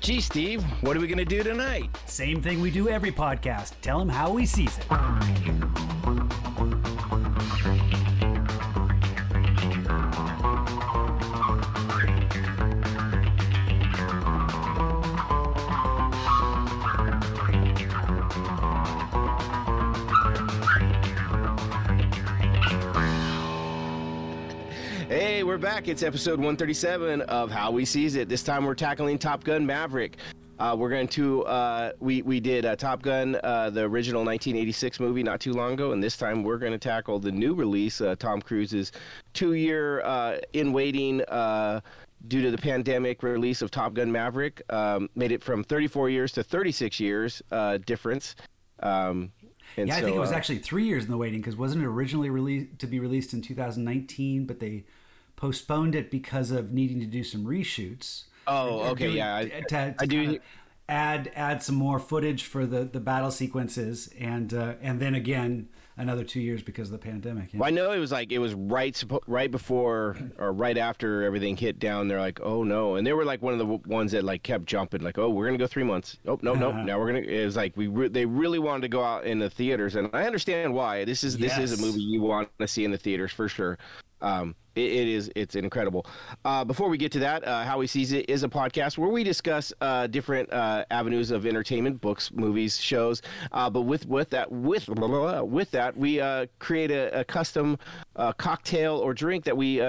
Gee, Steve, what are we going to do tonight? Same thing we do every podcast. Tell him how he sees it. Hey, we're back. It's episode 137 of How We Sees It. This time we're tackling Top Gun Maverick. We did Top Gun, the original 1986 movie not too long ago, and this time we're going to tackle the new release, Tom Cruise's two-year in waiting due to the pandemic release of Top Gun Maverick. Made it from 34 years to 36 years difference. I think it was actually 3 years in the waiting, because wasn't it originally to be released in 2019, but they postponed it because of needing to do some reshoots. Oh, okay, Add some more footage for the battle sequences, and then again another 2 years because of the pandemic. Yeah. Well, I know it was right before or right after everything hit down. They're like, oh no, and they were like one of the ones that like kept jumping, like, oh, we're gonna go 3 months. Oh no, no, now we're gonna. It was like they really wanted to go out in the theaters, and I understand why. This is a movie you want to see in the theaters for sure. It's incredible. Before we get to that, How We Sees It is a podcast where we discuss different avenues of entertainment, books, movies, shows. But with that, we create a custom cocktail or drink that we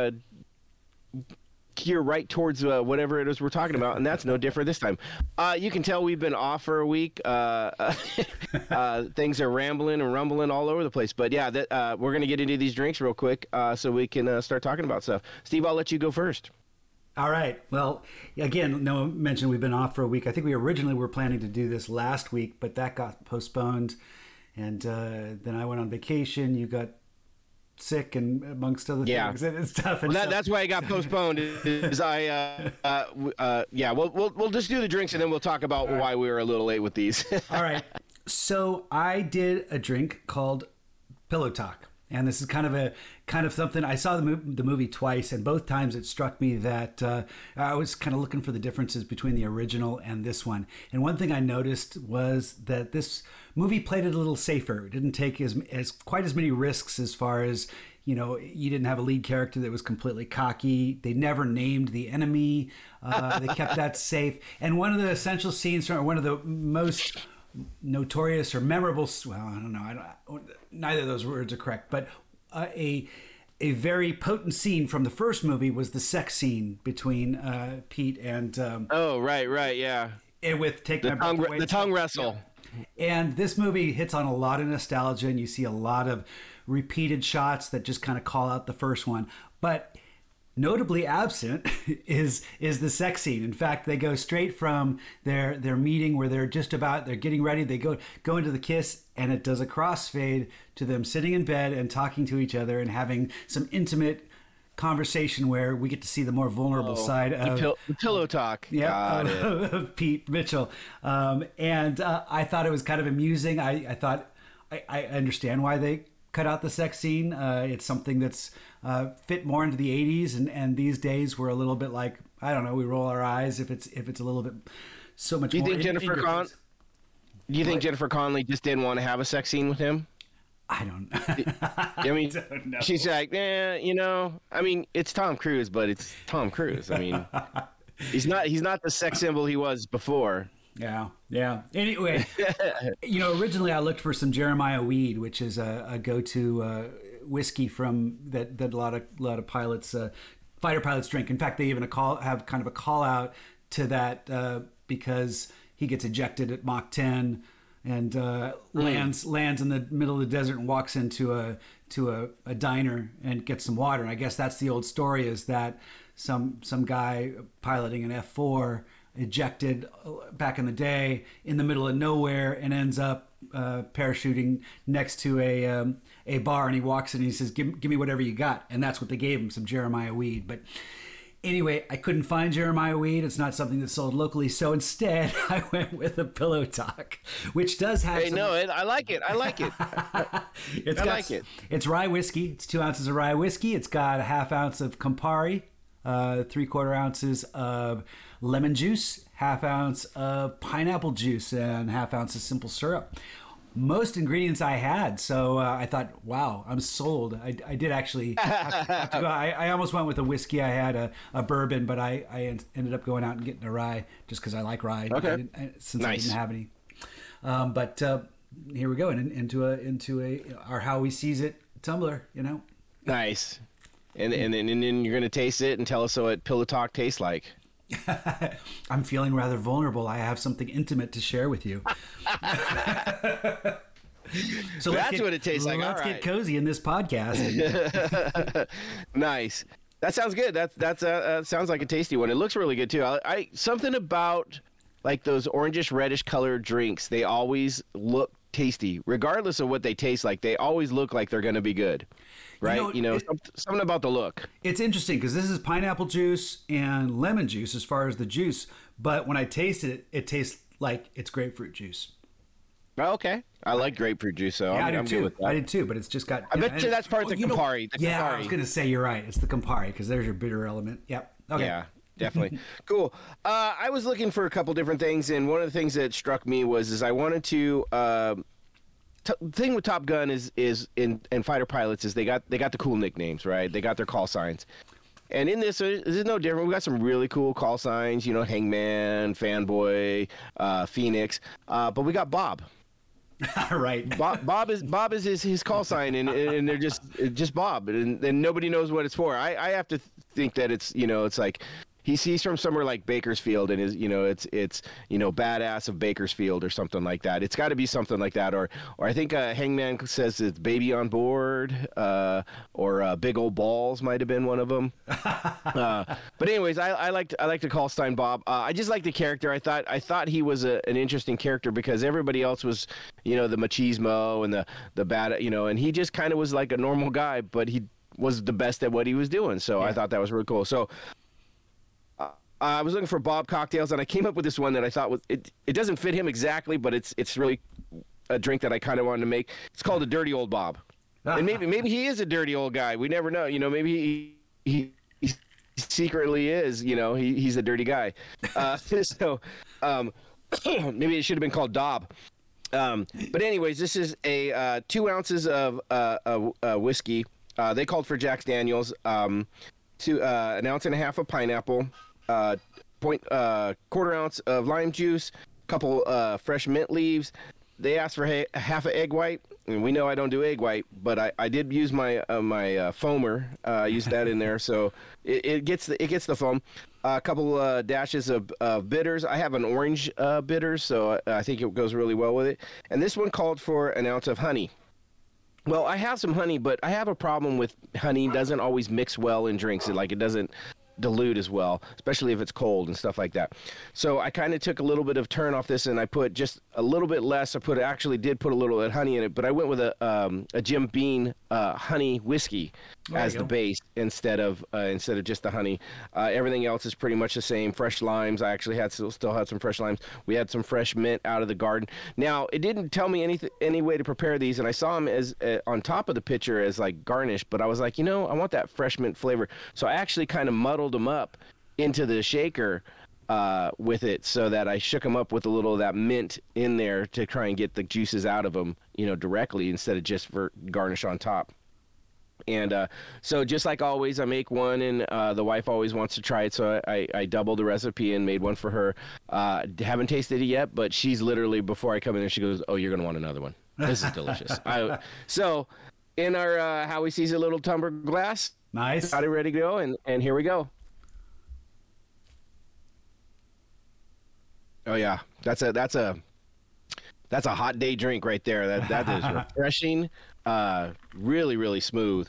gear right towards whatever it is we're talking about, and that's no different this time. You can tell we've been off for a week. Things are rambling and rumbling all over the place, but yeah, we're going to get into these drinks real quick so we can start talking about stuff. Steve, I'll let you go first. All right. Well, again, Noah mentioned we've been off for a week. I think we originally were planning to do this last week, but that got postponed, and then I went on vacation. You got sick and amongst other things and stuff. And well, that's why it got postponed. We'll just do the drinks and then we'll talk about why we were a little late with these. All right. So I did a drink called Pillow Talk, and this is kind of something. I saw the movie twice, and both times it struck me that I was kind of looking for the differences between the original and this one. And one thing I noticed was that this movie played it a little safer. It didn't take quite as many risks as far as, you know, you didn't have a lead character that was completely cocky. They never named the enemy. They kept that safe. And one of the essential scenes, or one of the most notorious or memorable, well, I don't know, neither of those words are correct, but a very potent scene from the first movie was the sex scene between Pete and with Take My Breath Away, the tongue wrestle. And this movie hits on a lot of nostalgia, and you see a lot of repeated shots that just kind of call out the first one, but notably absent is the sex scene. In fact, they go straight from their meeting where they're getting ready. They go into the kiss, and it does a crossfade to them sitting in bed and talking to each other and having some intimate conversation where we get to see the more vulnerable side of the pillow talk. Yeah, of Pete Mitchell. And I thought it was kind of amusing. I understand why they cut out the sex scene. It's something that's fit more into the 80s, and these days we're a little bit like, I don't know, we roll our eyes if it's a little bit so much. Do you think Jennifer Connelly just didn't want to have a sex scene with him? I don't know. I mean, I don't know. She's like, you know, I mean, it's Tom Cruise, but it's Tom Cruise. I mean, he's not the sex symbol he was before. Yeah. Anyway, you know, originally I looked for some Jeremiah Weed, which is a go-to whiskey from that a lot of pilots, fighter pilots drink. In fact, they even have kind of a call out to that because he gets ejected at Mach 10 and lands in the middle of the desert and walks into a diner and gets some water. And I guess that's the old story, is that some guy piloting an F4 ejected back in the day in the middle of nowhere and ends up parachuting next to a bar, and he walks in and he says, give me whatever you got. And that's what they gave him, some Jeremiah Weed. But anyway, I couldn't find Jeremiah Weed. It's not something that's sold locally. So instead, I went with a Pillow Talk, which does have I like it. It's rye whiskey. It's 2 ounces of rye whiskey. It's got a half ounce of Campari, 3/4 ounces of lemon juice, 1/2 ounce of pineapple juice, and 1/2 ounce of simple syrup. Most ingredients I had, so I thought, wow, I'm sold. I did actually have to go. I almost went with a whiskey. I had a bourbon, but I ended up going out and getting a rye just because I like rye. Okay. I didn't have any. But here we go, and into a our How We Sees It tumbler, you know. Nice. And then you're going to taste it and tell us what Pillow Talk tastes like. I'm feeling rather vulnerable. I have something intimate to share with you. So that's what it tastes like. Let's get cozy in this podcast. Nice. That sounds good. That sounds like a tasty one. It looks really good too. I something about like those orangish reddish colored drinks. They always look tasty, regardless of what they taste like. They always look like they're going to be good. Right, something about the look. It's interesting because this is pineapple juice and lemon juice as far as the juice, but when I taste it, it tastes like it's grapefruit juice. Oh, okay, I like grapefruit juice, so yeah, I'm good with that. I did too, but it's just got. I bet that's part of the Campari. I was going to say you're right. It's the Campari because there's your bitter element. Yep. Okay. Yeah, definitely. Cool. I was looking for a couple different things, and one of the things that struck me was I wanted to. The thing with Top Gun is and fighter pilots is they got the cool nicknames, right? They got their call signs. And in this is no different. We got some really cool call signs, you know, Hangman, Fanboy, Phoenix. But we got Bob. Right. Bob is his call sign, and they're just Bob, and nobody knows what it's for. I have to think that it's, you know, it's like he's from somewhere like Bakersfield, and is, you know, it's you know, badass of Bakersfield or something like that. It's got to be something like that, or I think Hangman says it's baby on board, or big old balls might have been one of them. But anyways, I like to call Stein Bob. I just like the character. I thought he was an interesting character because everybody else was, you know, the machismo and the bad, you know, and he just kind of was like a normal guy, but he was the best at what he was doing. So yeah. I thought that was really cool. So. I was looking for Bob cocktails, and I came up with this one that I thought was it doesn't fit him exactly, but it's really a drink that I kind of wanted to make. It's called a Dirty Old Bob, and maybe he is a dirty old guy. We never know, you know. Maybe he secretly is, you know. He's a dirty guy. So maybe it should have been called Dob. But anyways, this is a 2 ounces of whiskey. They called for Jack Daniels. To 1.5 ounces of pineapple. 1/4 ounce of lime juice, couple fresh mint leaves. They asked for half an egg white, and we know I don't do egg white, but I did use my foamer. I used that in there, so it gets the foam. A couple dashes of bitters. I have an orange bitter, so I think it goes really well with it. And this one called for 1 ounce of honey. Well, I have some honey, but I have a problem with honey. Doesn't always mix well in drinks. It doesn't dilute as well, especially if it's cold and stuff like that. So I kind of took a little bit of turn off this, and I put just a little bit less. I actually did put a little bit of honey in it, but I went with a Jim Beam honey whiskey as the base instead of just the honey. Everything else is pretty much the same. Fresh limes. I actually still had some fresh limes. We had some fresh mint out of the garden. Now it didn't tell me any way to prepare these, and I saw them as on top of the pitcher as like garnish, but I was like, you know, I want that fresh mint flavor. So I actually kind of muddled them up into the shaker with it, so that I shook them up with a little of that mint in there to try and get the juices out of them, you know, directly instead of just for garnish on top. And so just like always, I make one, and the wife always wants to try it, so I doubled the recipe and made one for her. Haven't tasted it yet, but she's literally, before I come in there, she goes, oh, you're going to want another one. This is delicious. So in our How We Sees It little tumbler glass, nice. Got it ready to go, and here we go. Oh, yeah. That's a hot day drink right there. That is refreshing. Really, really smooth.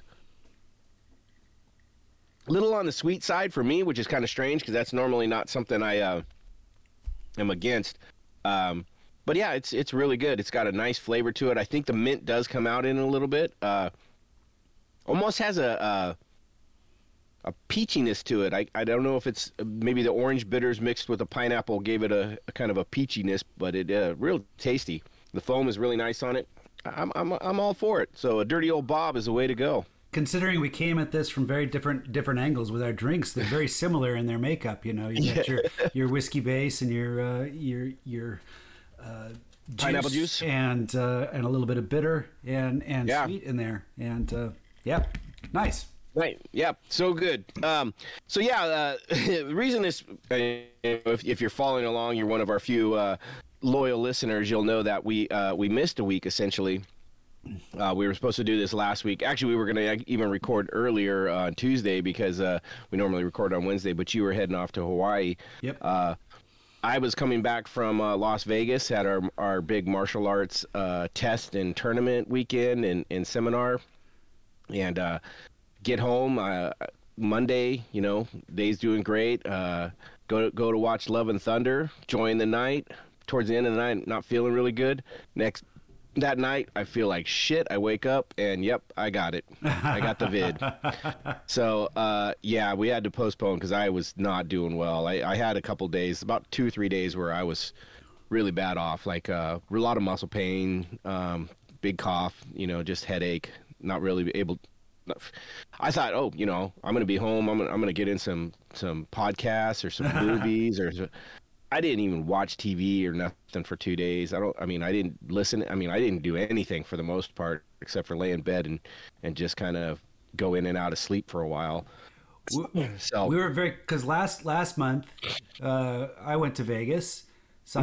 A little on the sweet side for me, which is kind of strange because that's normally not something I am against. But yeah, it's really good. It's got a nice flavor to it. I think the mint does come out in a little bit. Almost has a peachiness to it. I don't know if it's maybe the orange bitters mixed with the pineapple gave it a kind of a peachiness, but it real tasty. The foam is really nice on it. I'm all for it. So a Dirty Old Bob is the way to go. Considering we came at this from very different angles with our drinks, they're very similar in their makeup. You know, you got your whiskey base and your juice, pineapple juice, and a little bit of bitter and sweet in there, and nice. Right. Yeah. So good. The reason is, if you're following along, you're one of our few loyal listeners. You'll know that we missed a week essentially. We were supposed to do this last week. Actually, we were going to even record earlier on Tuesday because we normally record on Wednesday, but you were heading off to Hawaii. Yep. I was coming back from Las Vegas at our big martial arts test and tournament weekend and seminar. And get home Monday, you know, day's doing great. Go to watch Love and Thunder, enjoying the night. Towards the end of the night, not feeling really good. That night, I feel like shit. I wake up and, yep, I got it. I got the vid. So, we had to postpone because I was not doing well. I had a couple days, about 2-3 days where I was really bad off, like a lot of muscle pain, big cough, you know, just headache, not really able. I thought, I'm going to be home. I'm going to get in some podcasts or some movies or I didn't even watch TV or nothing for 2 days. I didn't listen. I didn't do anything for the most part except for lay in bed and just kind of go in and out of sleep for a while. So we were because last month I went to Vegas, saw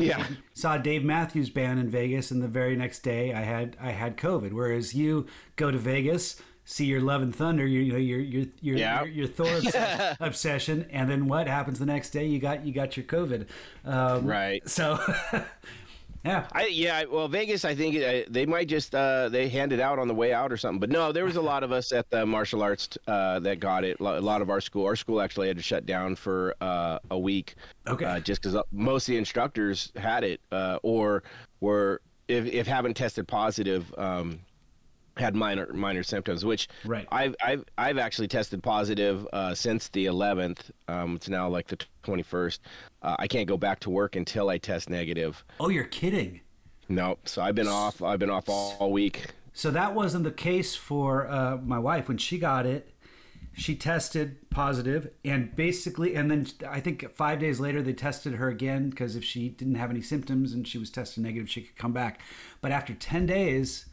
Dave Matthews Band in Vegas, and the very next day I had COVID. Whereas you go to Vegas, see your Love and Thunder, your Thor obsession, and then what happens the next day? You got your COVID, right? So, Vegas. I think they might just they hand it out on the way out or something. But no, there was a lot of us at the martial arts that got it. A lot of our school. Our school actually had to shut down for a week, just because most of the instructors had it or were if haven't tested positive. Had minor symptoms, which right. I've actually tested positive since the 11th. It's now like the 21st. I can't go back to work until I test negative. Oh, you're kidding. No. So I've been off all week. So that wasn't the case for my wife. When she got it, she tested positive and then I think 5 days later they tested her again because if she didn't have any symptoms and she was tested negative, she could come back. But after 10 days,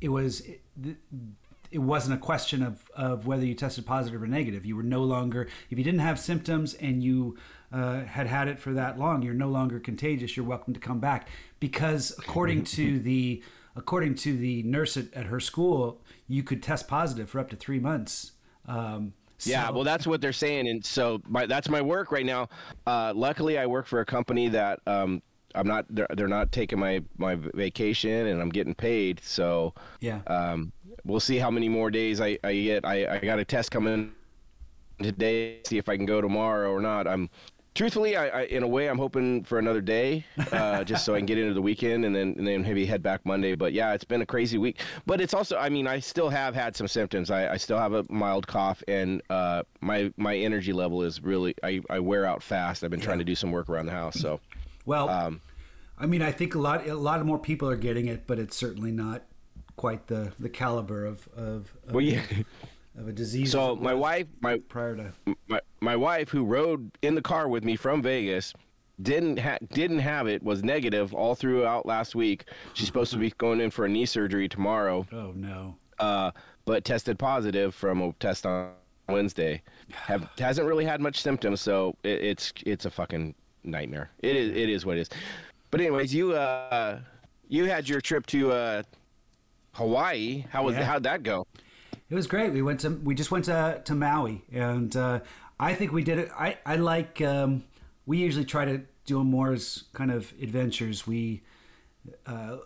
it wasn't a question of whether you tested positive or negative. You were no longer, if you didn't have symptoms and you had it for that long, you're no longer contagious. You're welcome to come back because according to the nurse at her school, you could test positive for up to 3 months. That's what they're saying. And so that's my work right now. Luckily, I work for a company that they're not taking my vacation and I'm getting paid. So we'll see how many more days I get. I got a test coming today, see if I can go tomorrow or not. Truthfully, I in a way I'm hoping for another day just so I can get into the weekend and then maybe head back Monday. But yeah, it's been a crazy week, but it's also, I still have had some symptoms. I still have a mild cough and my energy level is really, I wear out fast. I've been trying to do some work around the house. So well, I think a lot more people are getting it, but it's certainly not quite the caliber of a disease. So my wife who rode in the car with me from Vegas didn't have it, was negative all throughout last week. She's supposed to be going in for a knee surgery tomorrow. Oh no! But tested positive from a test on Wednesday. Hasn't really had much symptoms, so it's a fucking nightmare. It is what it is. But anyways, you had your trip to Hawaii. How'd that go? It was great. We just went to Maui, and I think we did it. I like. We usually try to do them more as kind of adventures. We a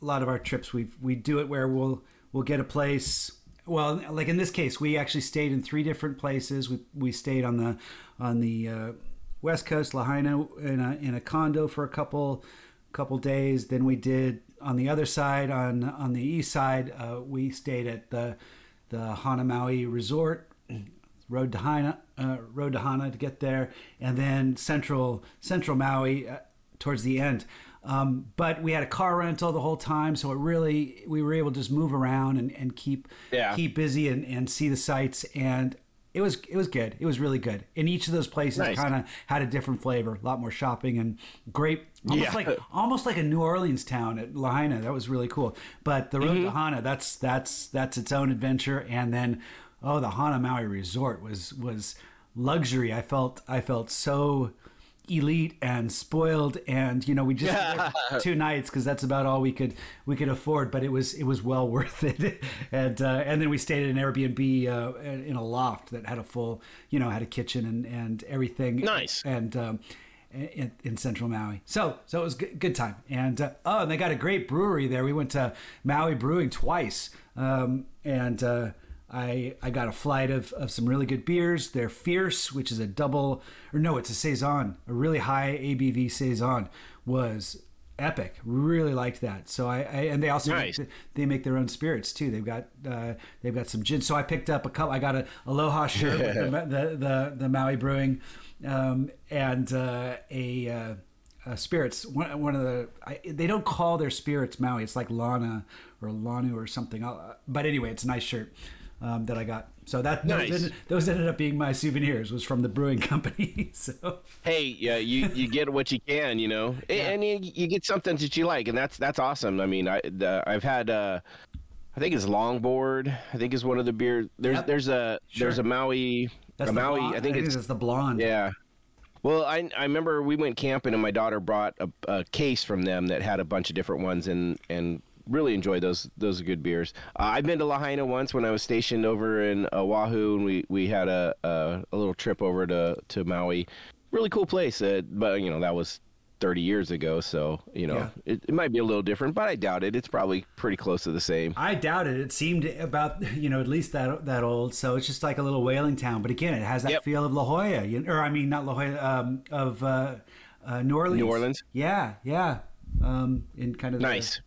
lot of our trips we do it where we'll get a place. Well, like in this case, we actually stayed in 3 different places. We stayed on the West Coast, Lahaina, in a condo for a couple days. Then we did on the other side, on the east side. We stayed at the Hana-Maui Resort, rode to Hana to get there, and then central Maui towards the end. But we had a car rental the whole time, so it really, we were able to just move around and keep busy and see the sights, and it was good. It was really good. And each of those places kind of had a different flavor, a lot more shopping and great, almost like a New Orleans town at Lahaina. That was really cool. But the road to Hana, that's its own adventure. And then the Hana-Maui Resort was luxury. I felt so elite and spoiled, and we just worked 2 nights because that's about all we could afford, but it was well worth it. And then we stayed at an Airbnb in a loft that had a full had a kitchen and everything nice, and in Central Maui. So it was good time. And and they got a great brewery there. We went to Maui Brewing twice, I got a flight of some really good beers. They're Fierce, which is it's a Saison. A really high ABV Saison was epic. Really liked that. So and they also make their own spirits too. They've got some gin. So I picked up a couple. I got an Aloha shirt with the Maui Brewing, and spirits. One of the they don't call their spirits Maui. It's like Lana or Lanu or something. But anyway, it's a nice shirt. That I got. So those ended up being my souvenirs, was from the brewing company. So hey, you get what you can, and you get something that you like, and that's awesome. I mean, I've had I think it's Longboard. I think is one of the beers. There's a Maui. That's a Maui. Blonde. I think it's the blonde. Yeah. Well, I remember we went camping and my daughter brought a case from them that had a bunch of different ones and. Really enjoy those are good beers. I've been to Lahaina once when I was stationed over in Oahu, and we had a little trip over to Maui. Really cool place, but that was 30 years ago, so it might be a little different, but I doubt it. It's probably pretty close to the same. I doubt it. It seemed about at least that old. So it's just like a little whaling town, but again, it has that feel of La Jolla, of New Orleans. New Orleans, yeah, and kind of nice.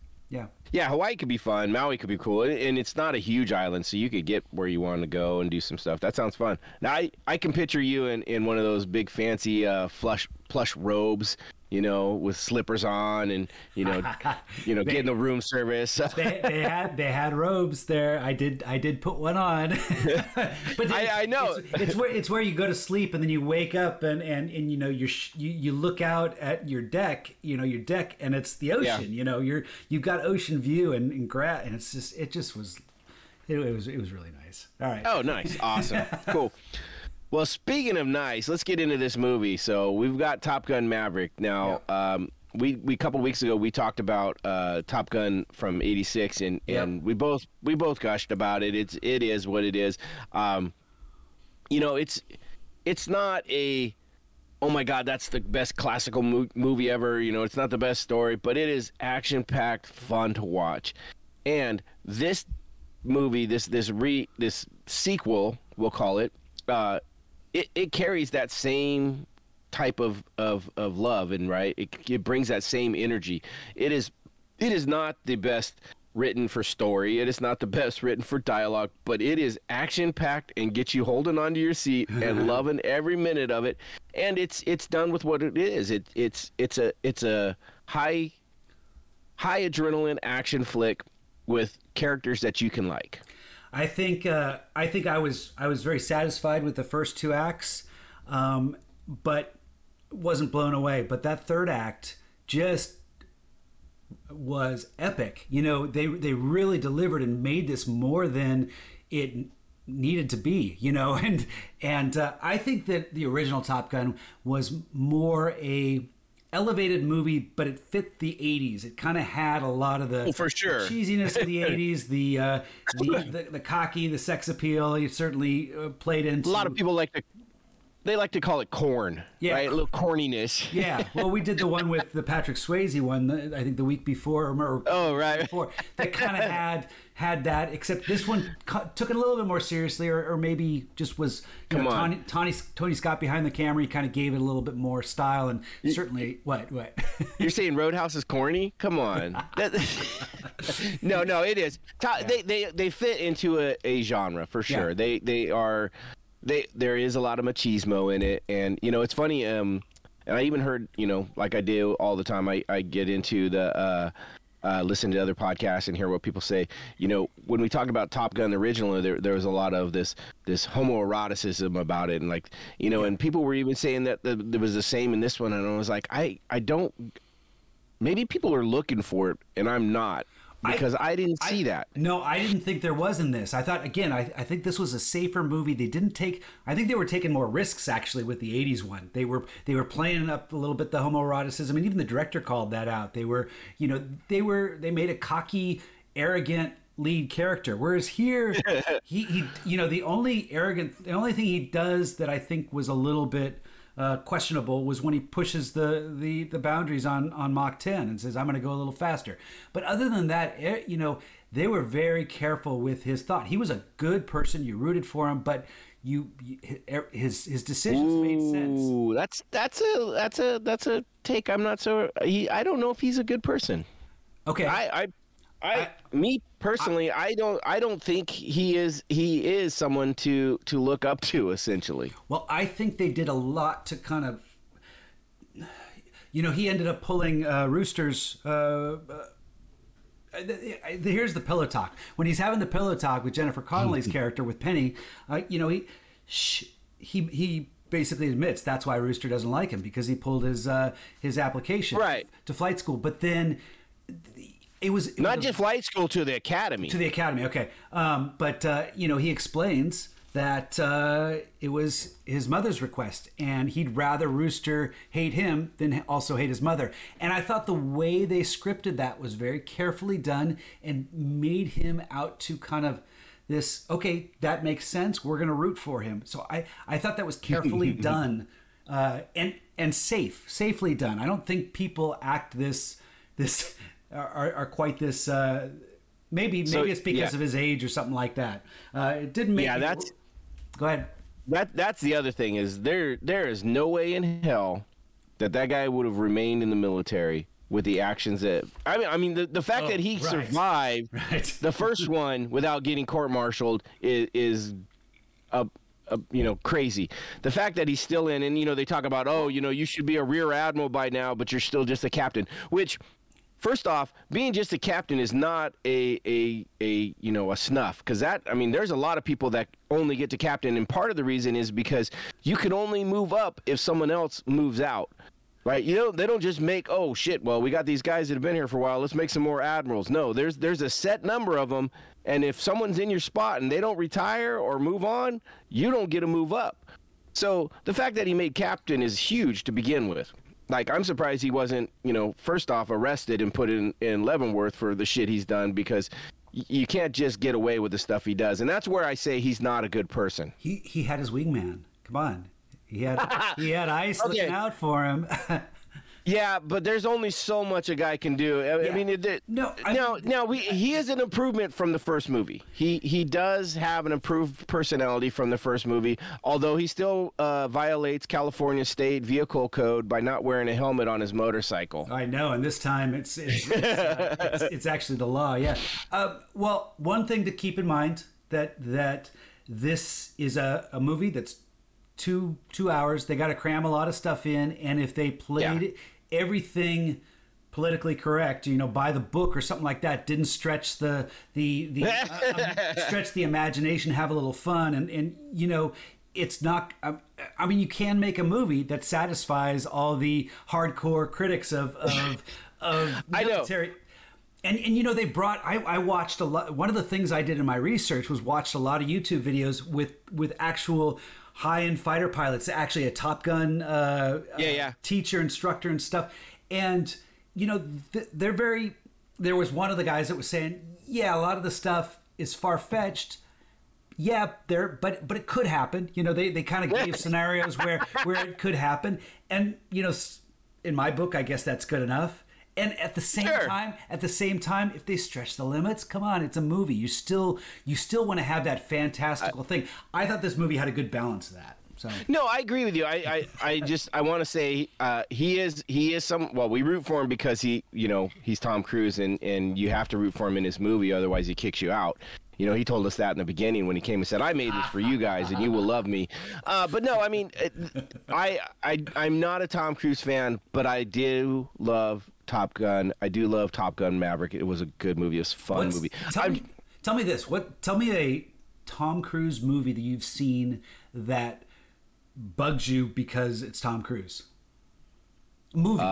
Yeah, Hawaii could be fun. Maui could be cool. And it's not a huge island, so you could get where you want to go and do some stuff. That sounds fun. Now, I can picture you in one of those big fancy plush robes, with slippers on and, getting the room service. they had robes there. I did put one on. But I know. It's where you go to sleep and then you wake up and you look out at your deck, and it's the ocean, you've got ocean view and grass, and it was really nice. All right. Oh, nice. Awesome. Cool. Well, speaking of nice, let's get into this movie. So we've got Top Gun Maverick. Now, we couple weeks ago we talked about Top Gun from '86, and we both gushed about it. It is what it is. It's not a oh my God, that's the best classical movie ever. It's not the best story, but it is action-packed, fun to watch. And this movie, this sequel, we'll call it. It carries that same type of love, and it brings that same energy. It is not the best written for story. It is not the best written for dialogue, but it is action-packed and gets you holding onto your seat and loving every minute of it. And it's done with what it is. It's a high adrenaline action flick with characters that you can like. I think I was very satisfied with the first 2 acts, but wasn't blown away. But that third act just was epic. They really delivered and made this more than it needed to be. And I think that the original Top Gun was more a elevated movie, but it fit the 80s. It kind of had a lot of the cheesiness of the 80s, the cocky, the sex appeal. It certainly played into a lot of people like to call it corn, right? A little corniness. Yeah. Well, we did the one with the Patrick Swayze one, I think the week before. Before, that kind of had that, except this one took it a little bit more seriously, or maybe just was, Tony Scott behind the camera. He kind of gave it a little bit more style, and certainly, what? You're saying Roadhouse is corny? Come on. No, it is. They fit into a genre for sure. Yeah. There is a lot of machismo in it, and it's funny. And I even heard, you know, like I do all the time, I get into the listen to other podcasts and hear what people say. You know, when we talked about Top Gun originally, there was a lot of this homoeroticism about it, and like, you know, and people were even saying that there was the same in this one, and I was like, I don't. Maybe people are looking for it, and I'm not, because I didn't see that. No, I didn't think there was in this. I thought, again, I think this was a safer movie. They didn't take. I think they were taking more risks actually with the '80s one. They were playing up a little bit the homoeroticism, and even the director called that out. They were, you know, they made a cocky, arrogant lead character. Whereas here, he you know, the only thing he does that I think was a little bit questionable was when he pushes the boundaries on Mach 10 and says, I'm going to go a little faster. But other than that, you know, they were very careful with his thought. He was a good person. You rooted for him, but his decisions made sense. Ooh, that's a take. I'm not so. I don't know if he's a good person. Okay. I personally don't think he is someone to look up to, essentially. Well, I think they did a lot to kind of, you know, he ended up pulling Rooster's. Here's the pillow talk. When he's having the pillow talk with Jennifer Connelly's character with Penny, you know, he basically admits that's why Rooster doesn't like him, because he pulled his application to flight school, but then. It was not just flight school, to the academy. To the academy, okay. But you know, he explains that it was his mother's request, and he'd rather Rooster hate him than also hate his mother. And I thought the way they scripted that was very carefully done and made him out to kind of this, okay, that makes sense, we're going to root for him. So I thought that was carefully done and safely done. I don't think people act this... Are quite this maybe it's because of his age or something like that. It didn't make go ahead. That's the other thing is there is no way in hell that guy would have remained in the military with the actions that I mean the fact that he survived the first one without getting court-martialed is you know, crazy. The fact that he's still in, and you know, they talk about, oh, you know, you should be a rear admiral by now, but you're still just a captain, which first off, being just a captain is not a you know, a snuff, because that, I mean, there's a lot of people that only get to captain, and part of the reason is because you can only move up if someone else moves out, right? You know, they don't just make, oh shit, well, we got these guys that have been here for a while, let's make some more admirals. No, there's a set number of them, and if someone's in your spot and they don't retire or move on, you don't get to move up. So the fact that he made captain is huge to begin with. Like, I'm surprised he wasn't, you know, first off, arrested and put in Leavenworth for the shit he's done, because you can't just get away with the stuff he does. And that's where I say he's not a good person. He had his wingman. Come on. He had ICE looking out for him. Yeah, but there's only so much a guy can do. I mean, he is an improvement from the first movie. He does have an improved personality from the first movie, although he still violates California State Vehicle Code by not wearing a helmet on his motorcycle. I know, and this time it's actually the law. Yeah. Well, one thing to keep in mind that this is a movie that's two hours. They got to cram a lot of stuff in, and if they played everything politically correct, you know, by the book or something like that, didn't stretch the stretch the imagination, have a little fun, and you know, it's not. I mean, you can make a movie that satisfies all the hardcore critics of military. I know. And you know, they brought, I watched a lot. One of the things I did in my research was watched a lot of YouTube videos with actual high-end fighter pilots, actually a Top Gun teacher, instructor and stuff. And, you know, there was one of the guys that was saying, yeah, a lot of the stuff is far-fetched. Yeah, but it could happen. You know, they kind of gave scenarios where it could happen. And, you know, in my book, I guess that's good enough. And at the same time, if they stretch the limits, come on, it's a movie. You still want to have that fantastical thing. I thought this movie had a good balance of that. So no, I agree with you. I want to say he is some. Well, we root for him because he's Tom Cruise, and you have to root for him in his movie, otherwise he kicks you out. You know, he told us that in the beginning when he came and said, I made this for you guys and you will love me. But no, I mean, I'm not a Tom Cruise fan, but I do love Top Gun. I do love Top Gun Maverick. It was a good movie. It was a fun movie. Tell me this. Tell me a Tom Cruise movie that you've seen that bugs you because it's Tom Cruise. Movie.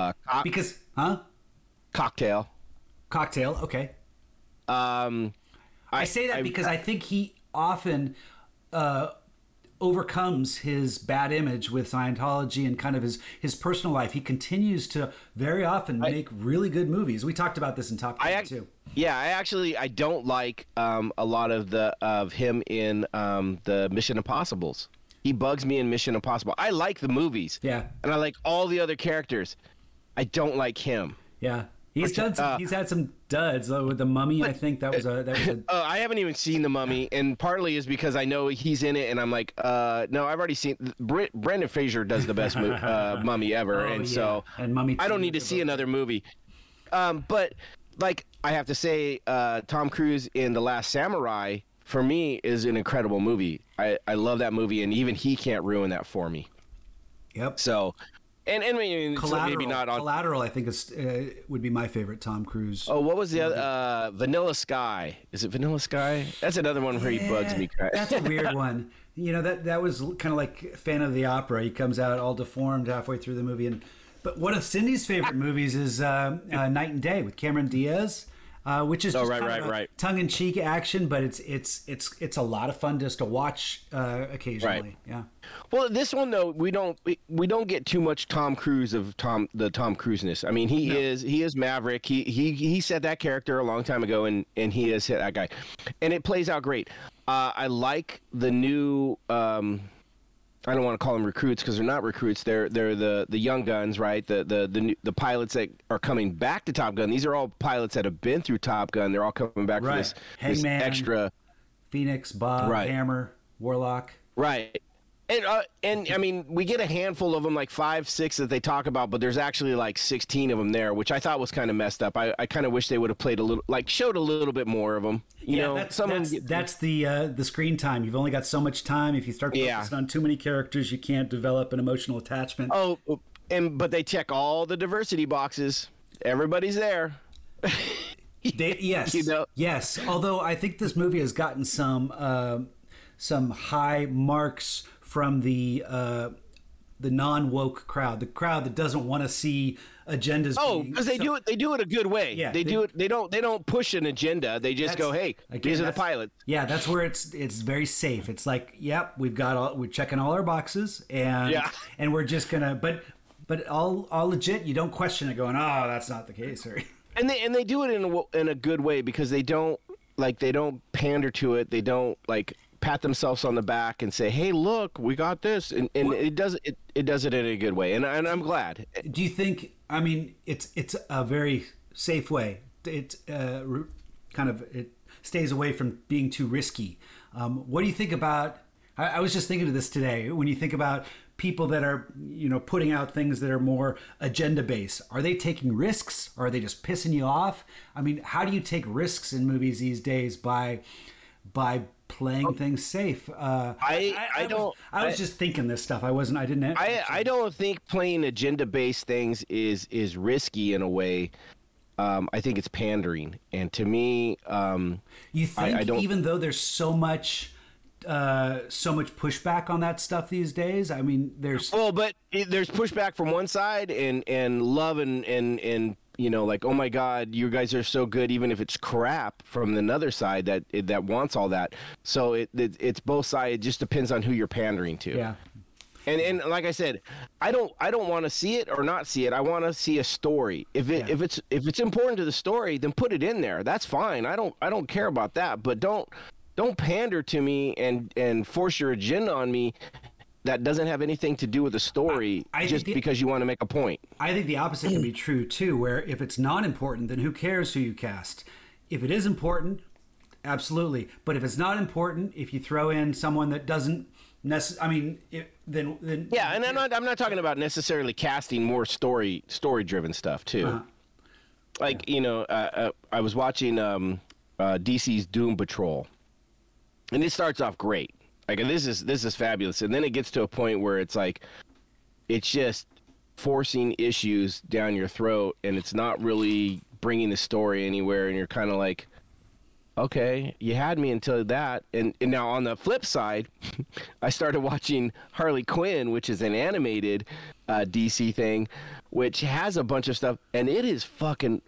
Cocktail. Cocktail, okay. I say that because I think he often overcomes his bad image with Scientology and kind of his personal life. He continues to very often make really good movies. We talked about this in Top Gun too. Yeah, I don't like a lot of him in the Mission Impossibles. He bugs me in Mission Impossible. I like the movies. Yeah, and I like all the other characters. I don't like him. Yeah. He's had some duds though, with The Mummy. I think that was a. I haven't even seen The Mummy, and partly is because I know he's in it, and I'm like, no, I've already seen. Brendan Fraser does the best Mummy ever, so Mummy I don't need to see another movie. But like I have to say, Tom Cruise in The Last Samurai for me is an incredible movie. I love that movie, and even he can't ruin that for me. Yep. So. And maybe not on Collateral, I think would be my favorite Tom Cruise. Oh, what was the other? Vanilla Sky. Is it Vanilla Sky? That's another one where he bugs me. That's a weird one. You know, that was kind of like Phantom of the Opera. He comes out all deformed halfway through the movie. But one of Cindy's favorite movies is Night and Day with Cameron Diaz, which is tongue-in-cheek action, but it's a lot of fun just to watch occasionally. Right. Yeah. Well, this one though, we don't get too much Tom Cruise of the Tom Cruise-ness. I mean, he is Maverick. He said that character a long time ago, and he is that guy, and it plays out great. I like the new. I don't want to call them recruits because they're not recruits. They're the young guns, right? The pilots that are coming back to Top Gun. These are all pilots that have been through Top Gun. They're all coming back for this, Hangman, this extra. Phoenix, Bob, Hammer, Warlock. Right. And I mean, we get a handful of them, like 5, 6 that they talk about, but there's actually like 16 of them there, which I thought was kind of messed up. I kind of wish they would have showed a little bit more of them. You know, that's the screen time. You've only got so much time. If you start focusing on too many characters, you can't develop an emotional attachment. Oh, but they check all the diversity boxes. Everybody's there. Yes, you know? Yes. Although I think this movie has gotten some high marks from the non-woke crowd, the crowd that doesn't want to see agendas. Oh, because they do it a good way. Yeah, they don't push an agenda. They just go, hey, these are the pilots. Yeah, that's where it's very safe. It's like, yep, we're checking all our boxes, and we're just gonna. But all legit. You don't question it, going, oh, that's not the case, Harry. And they do it in a good way because they don't pander to it. They don't pat themselves on the back and say, "Hey, look, we got this," and it does it in a good way, and I'm glad. Do you think? I mean, it's a very safe way. It stays away from being too risky. What do you think about? I was just thinking of this today. When you think about people that are putting out things that are more agenda based, are they taking risks? Or are they just pissing you off? I mean, how do you take risks in movies these days by playing things safe? I was just thinking this stuff. I don't think playing agenda-based things is risky in a way. I think it's pandering. And to me, you think I don't, even though there's so much pushback on that stuff these days. I mean, there's pushback from one side and love and oh my God, you guys are so good, even if it's crap, from another side that wants all that. So it's both sides. It just depends on who you're pandering to. Yeah. And like I said, I don't want to see it or not see it. I want to see a story. If it's important to the story, then put it in there. That's fine. I don't care about that. But don't pander to me and force your agenda on me. That doesn't have anything to do with the story, because you want to make a point. I think the opposite can be true, too, where if it's not important, then who cares who you cast? If it is important, absolutely. But if it's not important, if you throw in someone that doesn't then... Yeah, and I'm not talking about necessarily casting more story-driven stuff, too. Uh-huh. I was watching DC's Doom Patrol, And it starts off great. Like, this is fabulous. And then it gets to a point where it's like, it's just forcing issues down your throat, and it's not really bringing the story anywhere. And you're kind of like, okay, you had me until that. And now on the flip side, I started watching Harley Quinn, which is an animated DC thing, which has a bunch of stuff. And it is fucking,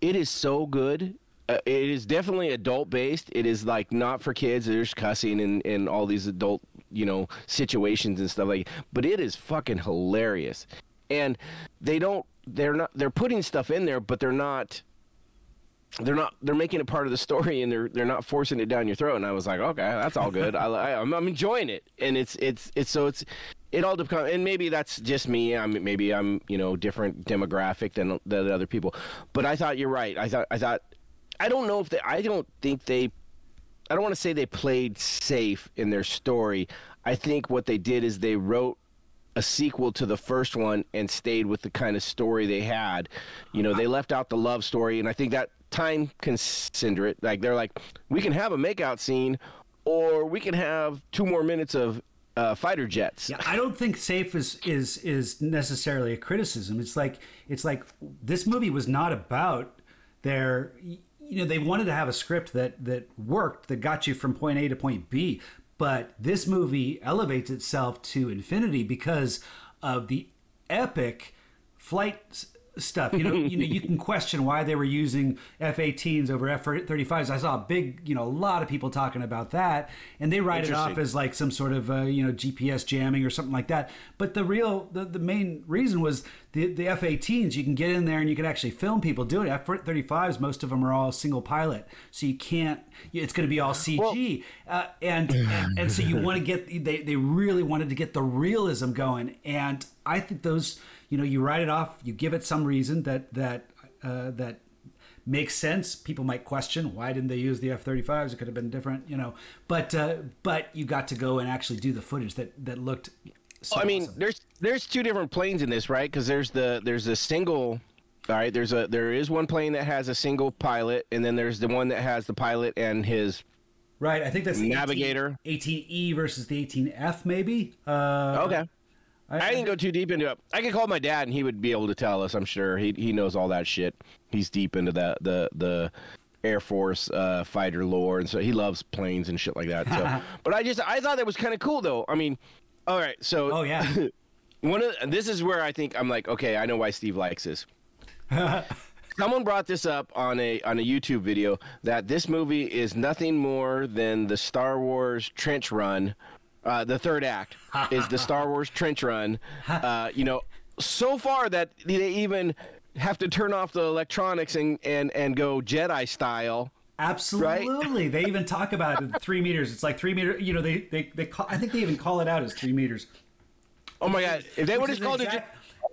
it is so good. It is definitely adult based. It is like not for kids. There's cussing and all these adult, situations and stuff like that. But it is fucking hilarious. And they're putting stuff in there, but they're making it part of the story, and they're not forcing it down your throat. And I was like, okay, that's all good. I'm enjoying it. And it all depends. And maybe that's just me. Maybe I'm different demographic than other people, but I thought you're right. I thought, I don't know if they, I don't think they, I don't want to say they played safe in their story. I think what they did is they wrote a sequel to the first one and stayed with the kind of story they had. They left out the love story, and I think that time considerate. Like, they're like, we can have a makeout scene, or we can have 2 more minutes of fighter jets. Yeah, I don't think safe is necessarily a criticism. It's like this movie was not about their. They wanted to have a script that worked, that got you from point A to point B. But this movie elevates itself to infinity because of the epic flight stuff. You can question why they were using F-18s over F-35s. I saw a big, a lot of people talking about that, and they write it off as like some sort of, GPS jamming or something like that. But the main reason was the F-18s. You can get in there and you can actually film people doing it. F-35s, most of them are all single pilot, so you can't. It's going to be all CG, and so you want to get. They really wanted to get the realism going, and I think those. You write it off. You give it some reason that makes sense. People might question, why didn't they use the F-35s? It could have been different, But you got to go and actually do the footage that looked. So awesome. There's 2 different planes in this, right? Because there's a single. All right, there is one plane that has a single pilot, and then there's the one that has the pilot and his. Right, I think that's the navigator. 18E versus the 18F, maybe. Okay. I didn't go too deep into it. I could call my dad, and he would be able to tell us. I'm sure he knows all that shit. He's deep into that the Air Force fighter lore, and so he loves planes and shit like that. So, but I thought that was kind of cool, though. All right, so this is where I think I'm like, okay, I know why Steve likes this. Someone brought this up on a YouTube video that this movie is nothing more than the Star Wars trench run. The third act is the Star Wars trench run. So far that they even have to turn off the electronics and go Jedi style. Absolutely. Right? They even talk about it at 3 meters. It's like 3 meters. I think they even call it out as 3 meters. Oh my God. If they would have called it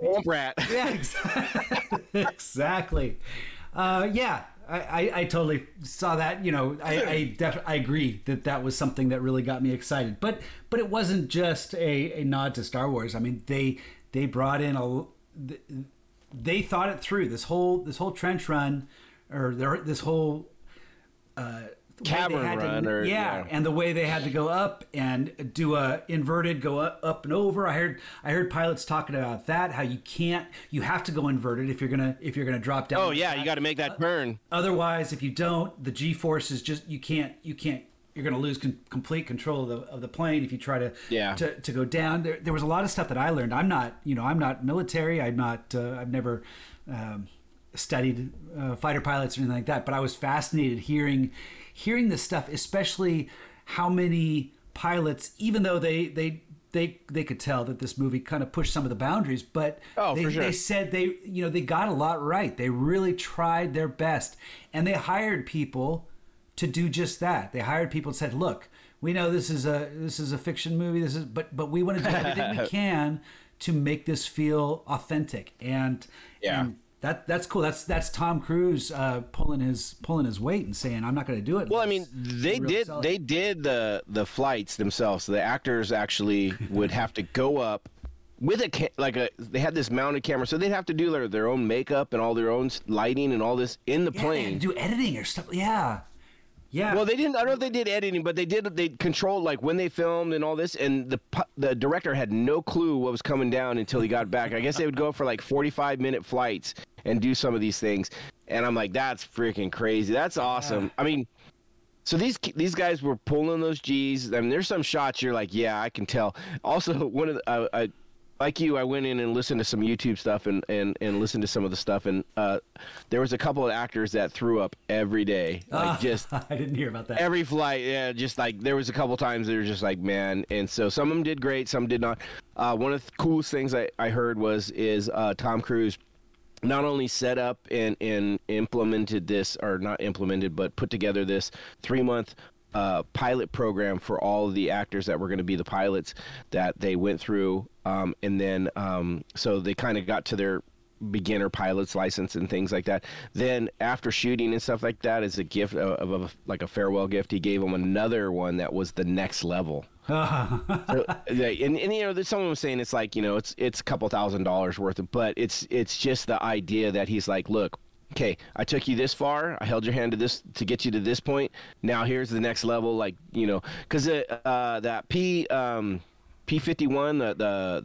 Womp Rat. Yeah, exactly. Yeah. I totally saw that. I agree that was something that really got me excited. But it wasn't just a nod to Star Wars. They brought in they thought it through. This whole trench run, or this whole cavern run, and the way they had to go up and do a inverted, go up and over. I heard pilots talking about that, how you have to go inverted if you're gonna drop down. Oh yeah, you got to make that burn. Otherwise, if you don't, the G-force is just you can't. You're gonna lose complete control of the plane if you try to go down. There was a lot of stuff that I learned. I'm not military. I've never. Studied fighter pilots or anything like that, but I was fascinated hearing this stuff, especially how many pilots, even though they could tell that this movie kind of pushed some of the boundaries, but they said they got a lot right. They really tried their best, and they hired people to do just that. They hired people and said, "Look, we know this is a fiction movie. But we want to do everything we can to make this feel authentic." And That's cool. That's Tom Cruise pulling his weight and saying, "I'm not going to do it." Well, they did the flights themselves. So the actors actually would have to go up with they had this mounted camera, so they'd have to do their own makeup and all their own lighting and all this in the plane. They had to do editing or stuff. Yeah. Yeah. Well, they didn't. I don't know if they did editing, but they did. They controlled like when they filmed and all this, and the director had no clue what was coming down until he got back. I guess they would go for like 45-minute flights and do some of these things. And I'm like, that's freaking crazy. That's awesome. Yeah. I mean, so these guys were pulling those G's. I mean, there's some shots you're like, yeah, I can tell. Also, one of the like you, I went in and listened to some YouTube stuff and listened to some of the stuff. And there was a couple of actors that threw up every day. Like just I didn't hear about that. Every flight, yeah, just like there was a couple times they were just like, man. And so some of them did great, some did not. One of the coolest things I heard was Tom Cruise not only set up and implemented this, or not implemented, but put together this 3-month pilot program for all of the actors that were going to be the pilots that they went through, and then so they kind of got to their beginner pilot's license and things like that. Then after shooting and stuff like that, as a gift of like a farewell gift, he gave them another one that was the next level. So, and you know, someone was saying it's like, you know, it's a couple $1,000s worth of, but it's just the idea that he's like, look, okay, I took you this far. I held your hand to this to get you to this point. Now here's the next level, like, you know, because that P-51,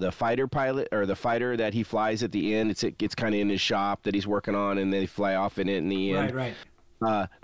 the fighter pilot, or the fighter that he flies at the end, it's kind of in his shop that he's working on, and they fly off in it in the end. Right.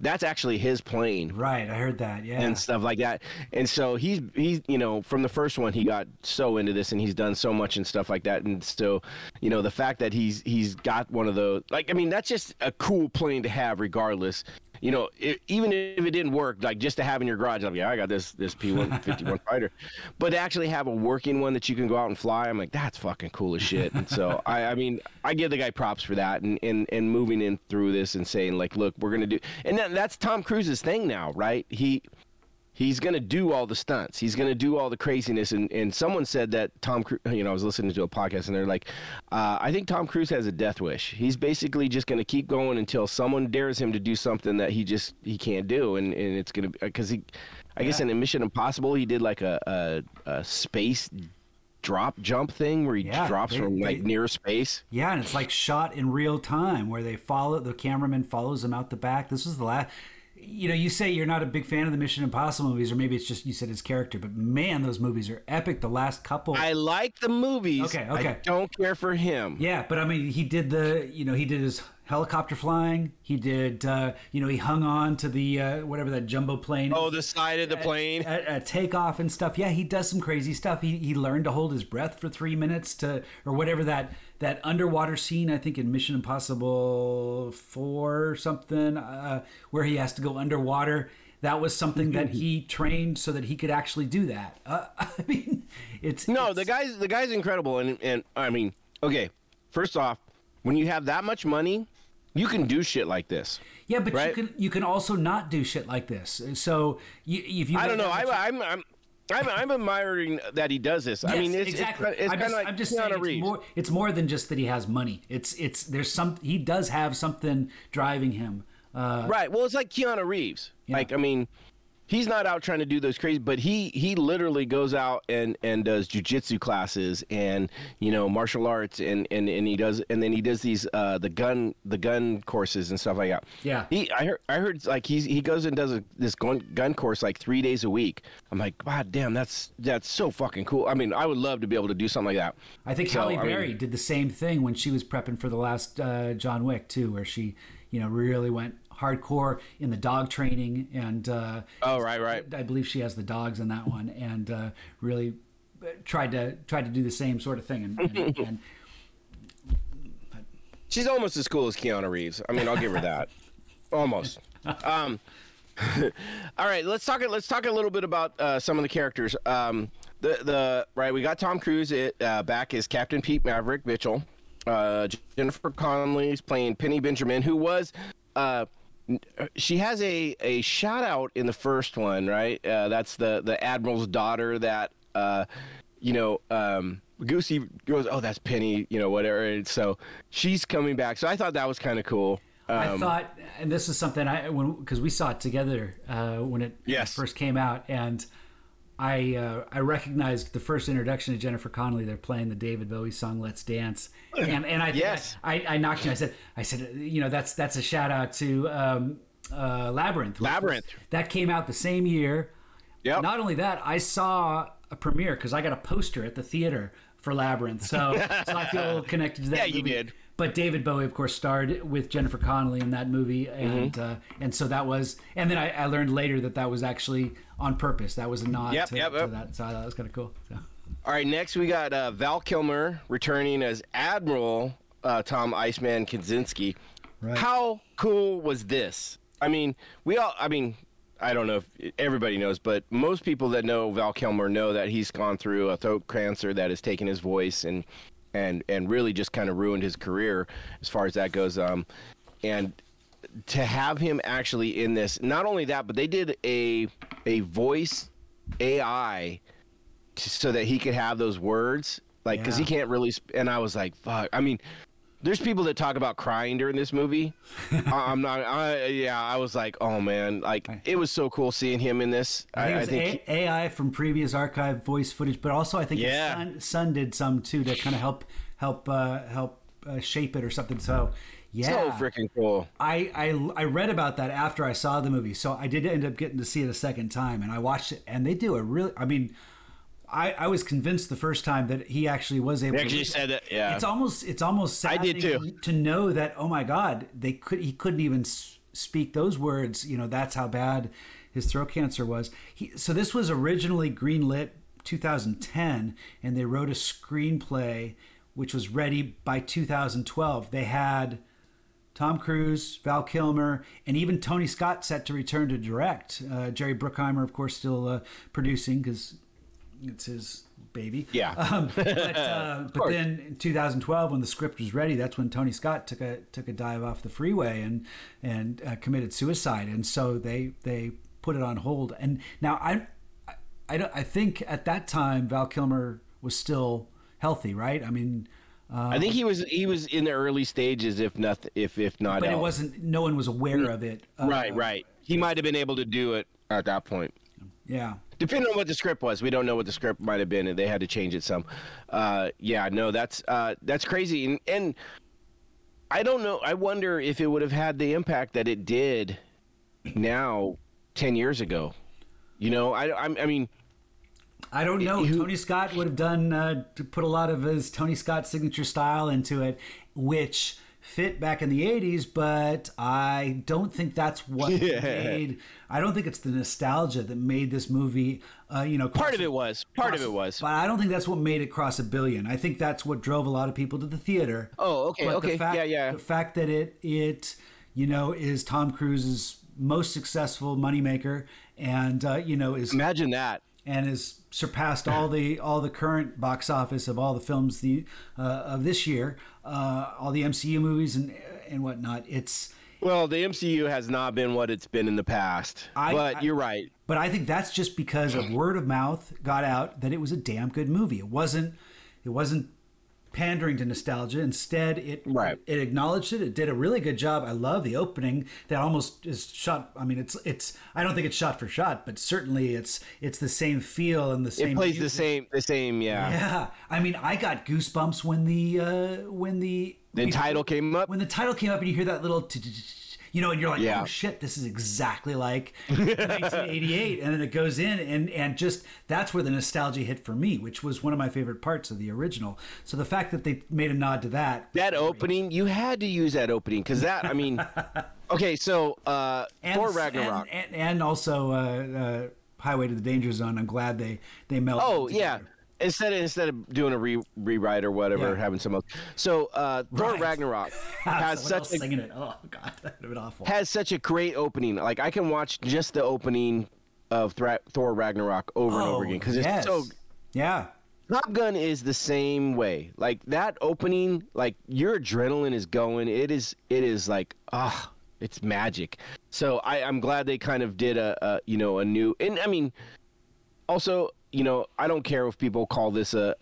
That's actually his plane. Right, I heard that, yeah. And stuff like that. And so he's you know, from the first one, he got so into this, and he's done so much and stuff like that. And so, you know, the fact that he's got one of those, like, I mean, that's just a cool plane to have regardless. You know, even if it didn't work, like just to have in your garage, I'm like, yeah, I got this P-51 fighter. But to actually have a working one that you can go out and fly, I'm like, that's fucking cool as shit. And so, I mean, I give the guy props for that and moving in through this and saying, like, look, we're going to do... And that's Tom Cruise's thing now, right? He's going to do all the stunts. He's going to do all the craziness. And someone said that Tom Cruise, you know, I was listening to a podcast, and they're like, I think Tom Cruise has a death wish. He's basically just going to keep going until someone dares him to do something that he can't do. And it's going to, because I guess in Mission Impossible, he did like a space drop jump thing where he drops from like near space. Yeah, and it's like shot in real time where they follow, the cameraman follows him out the back. This was the last... You know, you say you're not a big fan of the Mission Impossible movies, or maybe it's just you said his character, but man, those movies are epic. The last couple. I like the movies. Okay. I don't care for him. Yeah, but I mean, he did his helicopter flying. He did, he hung on to the, whatever that jumbo plane. Oh, the side of the plane. At takeoff and stuff. Yeah, he does some crazy stuff. He learned to hold his breath for 3 minutes or whatever that underwater scene, I think in Mission Impossible 4 or something, where he has to go underwater. That was something that he trained so that he could actually do that. I mean, the guy's incredible. And I mean, okay, first off, when you have that much money, you can do shit like this. Yeah, but right? you can also not do shit like this. So if you I don't know, I'm admiring that he does this. Yes, I mean, it's kind of like I'm just saying it's more than just that he has money. He does have something driving him. Right. Well, it's like Keanu Reeves. Yeah. Like, I mean, he's not out trying to do those crazy, but he literally goes out and does jiu-jitsu classes and, you know, martial arts and he does these the gun courses and stuff like that. Yeah. I heard like he goes and does this gun course like 3 days a week. I'm like, God damn, that's so fucking cool. I mean, I would love to be able to do something like that. I think Halle Berry did the same thing when she was prepping for the last John Wick too, where she, you know, really went hardcore in the dog training and right I believe she has the dogs in that one, and really tried to do the same sort of thing and she's almost as cool as Keanu Reeves. I mean, I'll give her that. Almost. All right, let's talk a little bit about some of the characters. We got Tom Cruise back as Captain Pete Maverick Mitchell. Jennifer Connelly is playing Penny Benjamin, who was she has a shout out in the first one, right? That's the admiral's daughter that Goosey goes, oh, that's Penny, you know, whatever. And so she's coming back. So I thought that was kind of cool. I thought, and this is something because we saw it together when it first came out, and I recognized the first introduction of Jennifer Connelly. They're playing the David Bowie song "Let's Dance," and I knocked and I said, you know, that's a shout out to Labyrinth. Labyrinth. That came out the same year. Yeah. Not only that, I saw a premiere because I got a poster at the theater for Labyrinth. So I feel connected to that movie. You did. But David Bowie, of course, starred with Jennifer Connelly in that movie. And and so that was... And then I learned later that was actually on purpose. That was a nod to that. So I thought that was kind of cool. So. All right, next we got Val Kilmer returning as Admiral Tom Iceman Kaczynski. Right. How cool was this? I mean, I don't know if everybody knows, but most people that know Val Kilmer know that he's gone through a throat cancer that has taken his voice and really just kind of ruined his career as far as that goes. And to have him actually in this, not only that, but they did a voice AI so that he could have those words, like, because he can't really. And I was like, fuck. I mean, there's people that talk about crying during this movie. I was like, oh man, like it was so cool seeing him in this. I think AI from previous archive voice footage, but also I think his son did some too to kind of help shape it or something. So yeah, so freaking cool. I read about that after I saw the movie, so I did end up getting to see it a second time, and I watched it, and they do a really, I mean. I was convinced the first time that he actually was able. They actually said that. Yeah, it's almost saddening to know that. Oh my God, he couldn't even speak those words. You know, that's how bad his throat cancer was. So this was originally greenlit 2010, and they wrote a screenplay which was ready by 2012. They had Tom Cruise, Val Kilmer, and even Tony Scott set to return to direct. Jerry Bruckheimer, of course, still producing because. It's his baby. Yeah. But then in 2012, when the script was ready, that's when Tony Scott took a dive off the freeway and committed suicide. And so they put it on hold. And now I think at that time Val Kilmer was still healthy, right? I mean, I think he was in the early stages, if not. But else. It wasn't. No one was aware of it. Right. He might have been able to do it at that point. Yeah. Depending on what the script was, we don't know what the script might have been, and they had to change it some. That's crazy. And I don't know. I wonder if it would have had the impact that it did now 10 years ago. You know, I mean... I don't know. Tony Scott would have done... put a lot of his Tony Scott signature style into it, which fit back in the 80s, but I don't think that's what made... I don't think it's the nostalgia that made this movie, Part of it was. But I don't think that's what made it cross $1 billion. I think that's what drove a lot of people to the theater. Oh, okay, but okay. The fact that it is Tom Cruise's most successful moneymaker and, is... Imagine that. And has surpassed all the current box office of all the films of this year, all the MCU movies and whatnot. Well, the MCU has not been what it's been in the past, but you're right. But I think that's just because of word of mouth got out that it was a damn good movie. It wasn't pandering to nostalgia. Instead, it acknowledged it. It did a really good job. I love the opening that almost is shot. I mean, it's. I don't think it's shot for shot, but certainly it's the same feel and the same. It plays music. the same. Yeah. Yeah. I mean, I got goosebumps when the title came up. When the title came up, and you hear that little, and you're like, oh shit, this is exactly like 1988, and then it goes in, and just that's where the nostalgia hit for me, which was one of my favorite parts of the original. So the fact that they made a nod to that opening, you had to use that opening because that, I mean, okay, so Thor Ragnarok and also Highway to the Danger Zone. I'm glad they melded. Oh yeah. Instead of doing a rewrite or whatever, having some other. So Thor Ragnarok has singing it. Oh God, that would have been awful. Has such a great opening. Like I can watch just the opening of Thor Ragnarok over and over again because it's so. Yeah. Top Gun is the same way. Like that opening, like your adrenaline is going. It is like it's magic. So I'm glad they kind of did a new, and I mean, also. I don't care if people call this the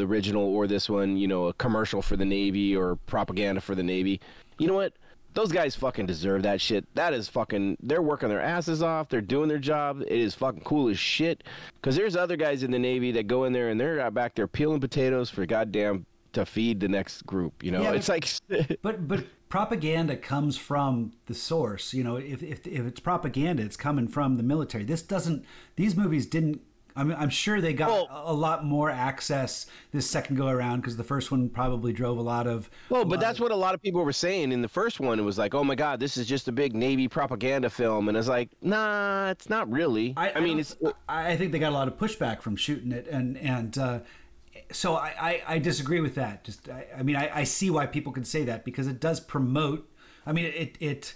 original or this one, a commercial for the Navy or propaganda for the Navy. You know what? Those guys fucking deserve that shit. That is fucking, they're working their asses off. They're doing their job. It is fucking cool as shit. Because there's other guys in the Navy that go in there and they're out back there peeling potatoes for goddamn to feed the next group, you know. Yeah, it's like but propaganda comes from the source, you know. If it's propaganda, it's coming from the military. These movies didn't, I mean, I'm sure they got a lot more access this second go around because the first one probably drove a lot of. Well, but that's what a lot of people were saying in the first one. It was like, oh my God, this is just a big Navy propaganda film. And I was like, nah, it's not really. I think they got a lot of pushback from shooting it. So I disagree with that. I see why people can say that because it does promote. I mean, it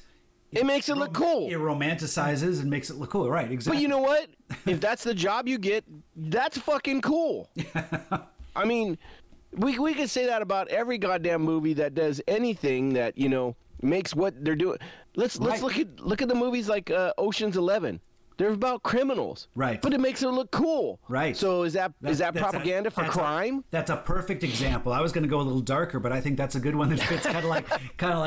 makes it look cool. It romanticizes and makes it look cool. Right, exactly. But you know what? If that's the job you get, that's fucking cool. I mean, we could say that about every goddamn movie that does anything that, you know, makes what they're doing. Let's look at the movies like Ocean's 11. They're about criminals. Right. But it makes it look cool. Right. So is that propaganda for crime? That's a perfect example. I was going to go a little darker, but I think that's a good one that fits kind of like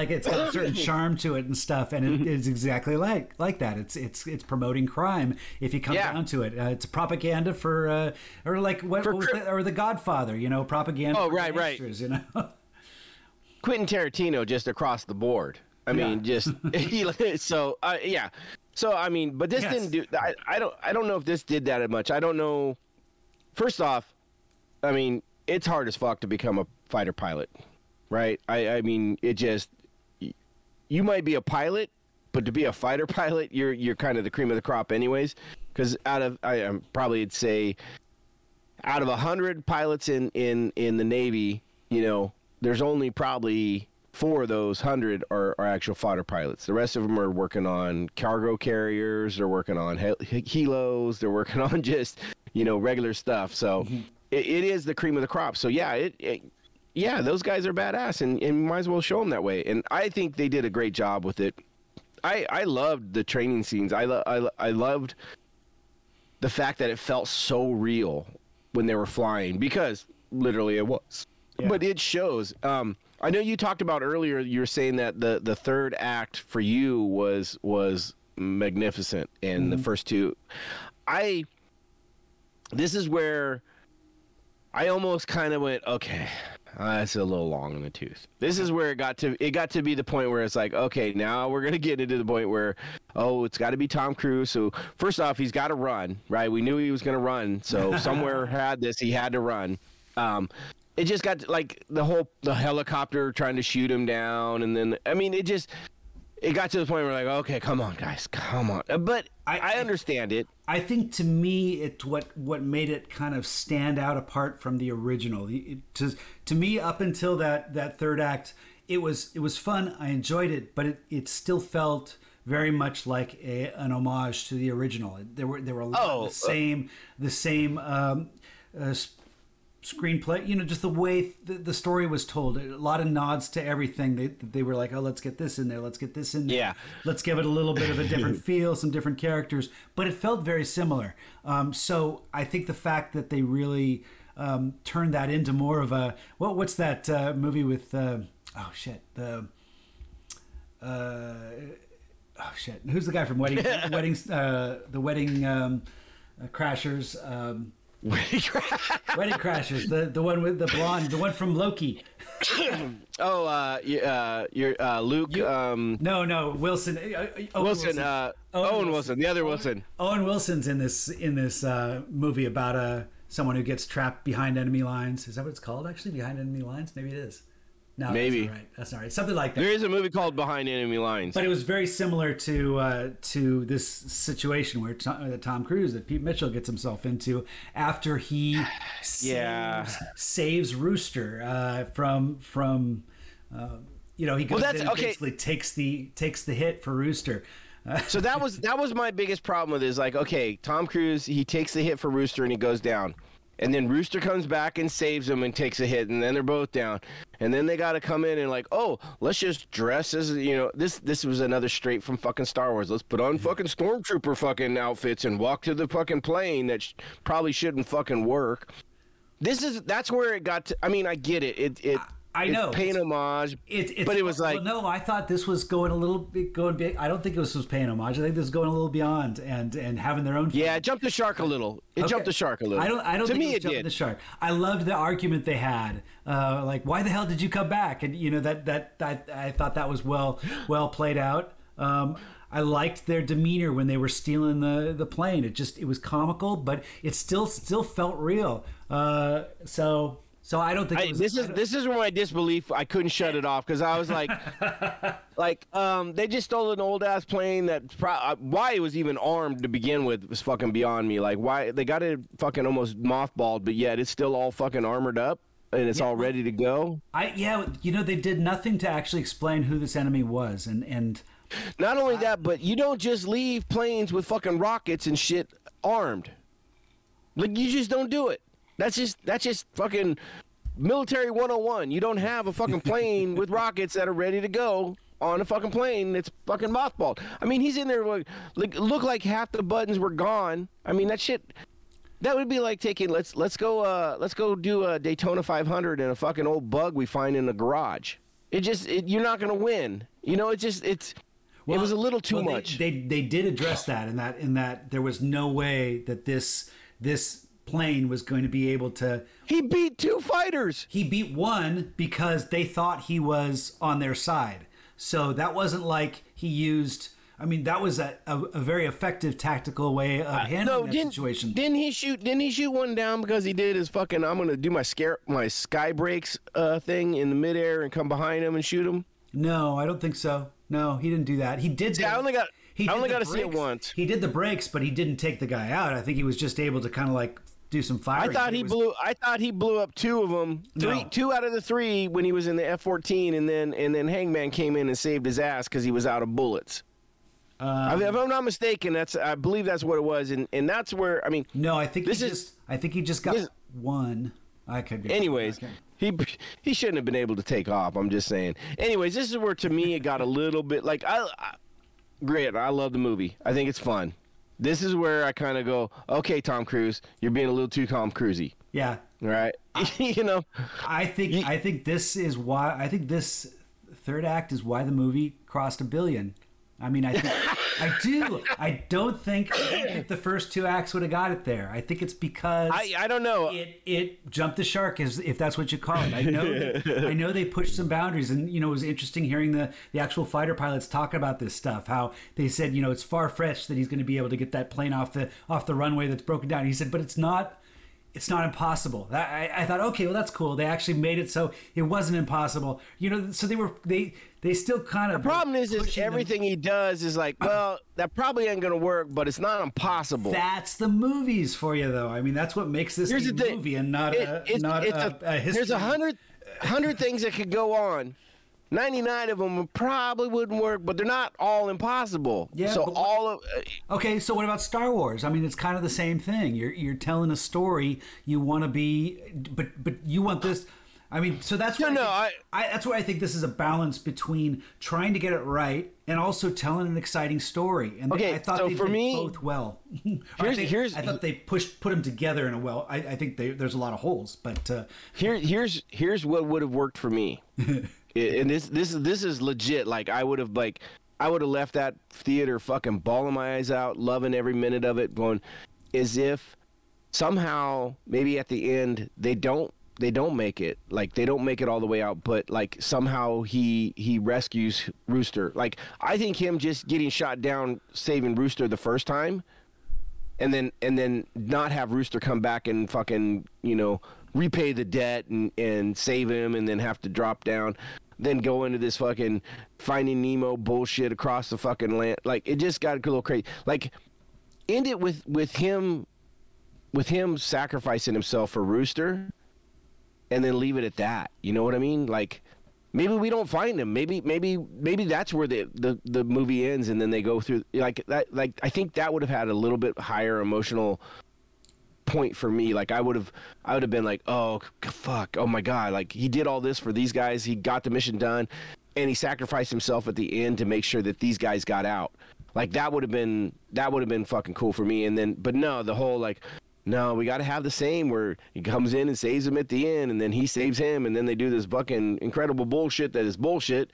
it's got a certain charm to it and stuff, and it is exactly like that. It's promoting crime if you come down to it. It's propaganda for or like what was that? Or The Godfather, you know, propaganda for gangsters, you know. Quentin Tarantino just across the board. I mean, yeah. So, I mean, but this didn't do, I don't know if this did that much. I don't know. First off, I mean, it's hard as fuck to become a fighter pilot, right? I mean, it just, you might be a pilot, but to be a fighter pilot, you're kind of the cream of the crop anyways. Because out of 100 pilots in the Navy, you know, there's only probably 4 of those 100 are actual fighter pilots. The rest of them are working on cargo carriers. They're working on helos. They're working on just, you know, regular stuff. So it is the cream of the crop. So yeah, those guys are badass, and might as well show them that way. And I think they did a great job with it. I loved the training scenes. I loved the fact that it felt so real when they were flying, because literally it was. Yeah. But it shows. I know you talked about earlier, you were saying that the third act for you was magnificent, and the first two. This is where I almost kind of went, okay, that's a little long in the tooth. This is where it got to be the point where it's like, okay, now we're going to get into the point where, oh, it's got to be Tom Cruise. So first off, he's got to run, right? We knew he was going to run. So somewhere he had to run. It just got like the helicopter trying to shoot him down, and then I mean it got to the point where like, okay, come on guys, come on. But I understand it. I think to me it's what made it kind of stand out apart from the original. To me, up until that third act, it was fun. I enjoyed it, but it still felt very much like an homage to the original. There were a lot of the same. Screenplay, you know, just the way the story was told, a lot of nods to everything. They were like, oh, let's get this in there, let's get this in there, let's give it a little bit of a different feel, some different characters, but it felt very similar. So I think the fact that they really turned that into more of a what's that movie with who's the guy from Wedding Crashers? Wedding Crashers, the one with the blonde, the one from Loki. Luke. Wilson. Wilson. Owen Wilson. The other Wilson. Owen Wilson's in this movie about someone who gets trapped behind enemy lines. Is that what it's called? Actually, Behind Enemy Lines. Maybe it is. No, maybe that's not right. Something like that. There is a movie called Behind Enemy Lines, but it was very similar to this situation where Tom Cruise, that Pete Mitchell gets himself into after he saves Rooster from you know, he goes basically takes the hit for Rooster. So that was my biggest problem with it, is like, okay, Tom Cruise, he takes the hit for Rooster and he goes down. And then Rooster comes back and saves him and takes a hit, and then they're both down. And then they got to come in and like, oh, let's just dress as, you know, this was another straight from fucking Star Wars. Let's put on fucking stormtrooper fucking outfits and walk to the fucking plane that probably shouldn't fucking work. That's where it got to. I mean, I get it. It I know. It's paying homage. But it was like... Well, no, I thought this was going a little bit... going big. I don't think this was paying homage. I think this was going a little beyond and having their own... Fun. Yeah, it jumped the shark a little. I don't to think me, it jumped the shark. I loved the argument they had. Like, why the hell did you come back? And, you know, that I thought that was well played out. I liked their demeanor when they were stealing the plane. It was comical, but it still felt real. So I don't think it was, this is where my disbelief, I couldn't shut it off, because I was like, they just stole an old ass plane that why it was even armed to begin with was fucking beyond me. Like, why they got it fucking almost mothballed, but yet it's still all fucking armored up and it's all ready to go. They did nothing to actually explain who this enemy was, and not only that, but you don't just leave planes with fucking rockets and shit armed. Like, you just don't do it. That's just fucking military 101. You don't have a fucking plane with rockets that are ready to go on a fucking plane that's fucking mothballed. I mean, he's in there look like half the buttons were gone. I mean, that shit, that would be like taking let's go do a Daytona 500 in a fucking old bug we find in a garage. You're not gonna win. You know, it was a little too much. They did address that in that there was no way that this plane was going to be able to... He beat two fighters. He beat one because they thought he was on their side. So that wasn't like he used... I mean, that was a very effective tactical way of handling that situation. Didn't he shoot one down because he did his fucking, I'm going to do my sky breaks thing in the midair and come behind him and shoot him? No, I don't think so. No, he didn't do that. He did... Yeah, I only got to see it once. He did the breaks, but he didn't take the guy out. I think he was just able to kind of like... do some firing. I thought he blew up two of them. Two out of the three when he was in the F-14, and then Hangman came in and saved his ass because he was out of bullets. If I'm not mistaken, I believe that's what it was, and that's where I mean. No, I think he just got one. I could be. Anyways, he shouldn't have been able to take off. I'm just saying. Anyways, this is where to me it got a little bit like great. I love the movie. I think it's fun. This is where I kind of go, okay, Tom Cruise, you're being a little too Tom Cruise-y. Yeah. Right? You know? I think this third act is why the movie crossed $1 billion. I mean, I think... I do. I don't think the first two acts would have got it there. I think it's because... I don't know. It jumped the shark, if that's what you call it. I know they pushed some boundaries. And, you know, it was interesting hearing the actual fighter pilots talk about this stuff, how they said, you know, it's far-fetched that he's going to be able to get that plane off the runway that's broken down. And he said, but it's not impossible. I thought, okay, well, that's cool. They actually made it so it wasn't impossible. You know, so they still kind of... The problem is everything he does is like, well, that probably ain't going to work, but it's not impossible. That's the movies for you, though. I mean, that's what makes this a movie and not a history. There's 100 things that could go on. 99 of them probably wouldn't work, but they're not all impossible. Yeah. So okay. So what about Star Wars? I mean, it's kind of the same thing. You're telling a story. You want to be, but you want this. I mean, so that's why. That's why I think this is a balance between trying to get it right and also telling an exciting story. And okay, I thought they did both well. I thought they put them together in a well. I think there's a lot of holes, but here's what would have worked for me. And this is legit. Like I would have left that theater fucking bawling my eyes out, loving every minute of it, going as if somehow maybe at the end they don't make it. Like they don't make it all the way out, but like somehow he rescues Rooster. Like I think him just getting shot down, saving Rooster the first time, and then not have Rooster come back and fucking, you know, repay the debt and save him and then have to drop down, then go into this fucking Finding Nemo bullshit across the fucking land. Like it just got a little crazy. Like end it with him sacrificing himself for Rooster and then leave it at that. You know what I mean? Like maybe we don't find him. Maybe that's where the movie ends and then they go through like that. Like I think that would have had a little bit higher emotional point for me. Like I would have been like, oh fuck, oh my god, like he did all this for these guys, he got the mission done, and he sacrificed himself at the end to make sure that these guys got out. Like that would have been fucking cool for me. And then but no, the whole like No, we got to have the same where he comes in and saves him at the end, and then he saves him, and then they do this fucking incredible bullshit that is bullshit.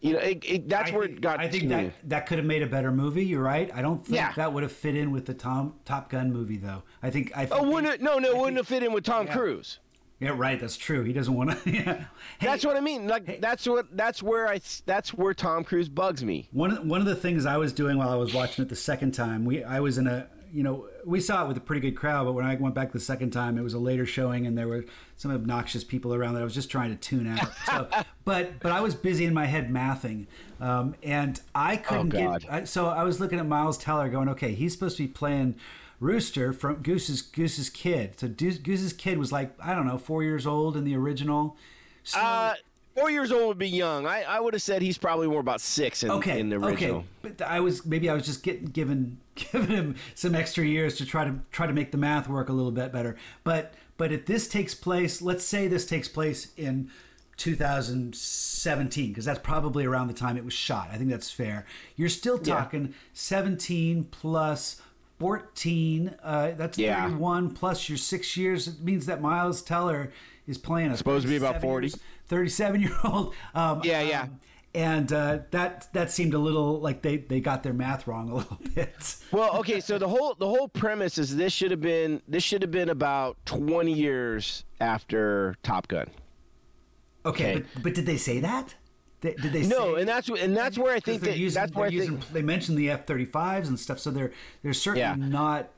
You know, I think that could have made a better movie. You're right. I don't think that would have fit in with the Top Gun movie, though. I think it wouldn't have fit in with Tom Cruise. Yeah, right. That's true. He doesn't want to. Yeah. Hey, that's what I mean. That's where Tom Cruise bugs me. One of the things I was doing while I was watching it the second time, we saw it with a pretty good crowd, but when I went back the second time, it was a later showing and there were some obnoxious people around that I was just trying to tune out. So, but I was busy in my head mathing, and I couldn't get. So I was looking at Miles Teller, going, okay, he's supposed to be playing Rooster from Goose's Kid. So Goose's Kid was like, I don't know, 4 years old in the original. So, 4 years old would be young. I would have said he's probably more about six in the original. Okay, but I was just giving him some extra years to try to make the math work a little bit better. But if this takes place, let's say this takes place in 2017, because that's probably around the time it was shot. I think that's fair. You're still talking 17 plus 14. That's 31 plus your 6 years. It means that Miles Teller is playing supposed to be about 40. 37-year-old. And that seemed a little like they got their math wrong a little bit. Well, okay, so the whole premise is this should have been about 20 years after Top Gun. Okay. But did they say that? Did they say, and that's where I think they mentioned the F-35s and stuff, so they're certainly not.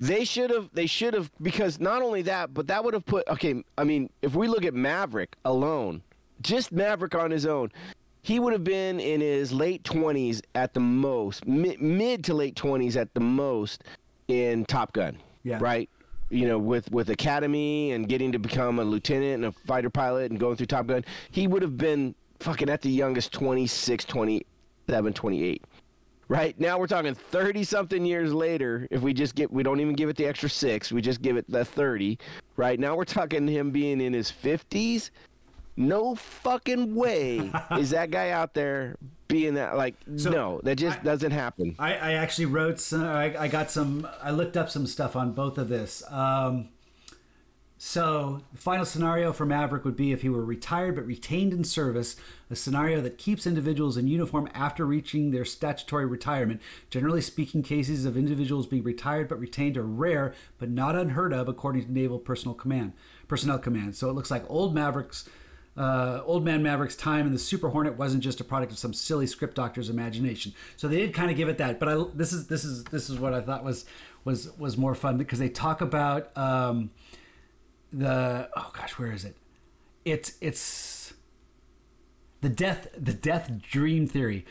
They should have, because not only that, but that would have put, if we look at Maverick alone, just Maverick on his own, he would have been in his late 20s at the most, mid to late 20s at the most in Top Gun, right? You know, with Academy and getting to become a lieutenant and a fighter pilot and going through Top Gun, he would have been fucking at the youngest 26, 27, 28. Right now we're talking 30 something years later. If we don't even give it the extra 6, we just give it the 30. Right now we're talking him being in his 50s. No fucking way is that guy out there being that, like, so no, that just doesn't happen. I actually wrote some, I looked up some stuff on both of this. So the final scenario for Maverick would be if he were retired but retained in service, a scenario that keeps individuals in uniform after reaching their statutory retirement. Generally speaking, cases of individuals being retired but retained are rare, but not unheard of, according to Naval Personnel Command. So it looks like Old Man Maverick's time in the Super Hornet wasn't just a product of some silly script doctor's imagination. So they did kind of give it that, but this is what I thought was more fun, because they talk about where is it? It's the death dream theory.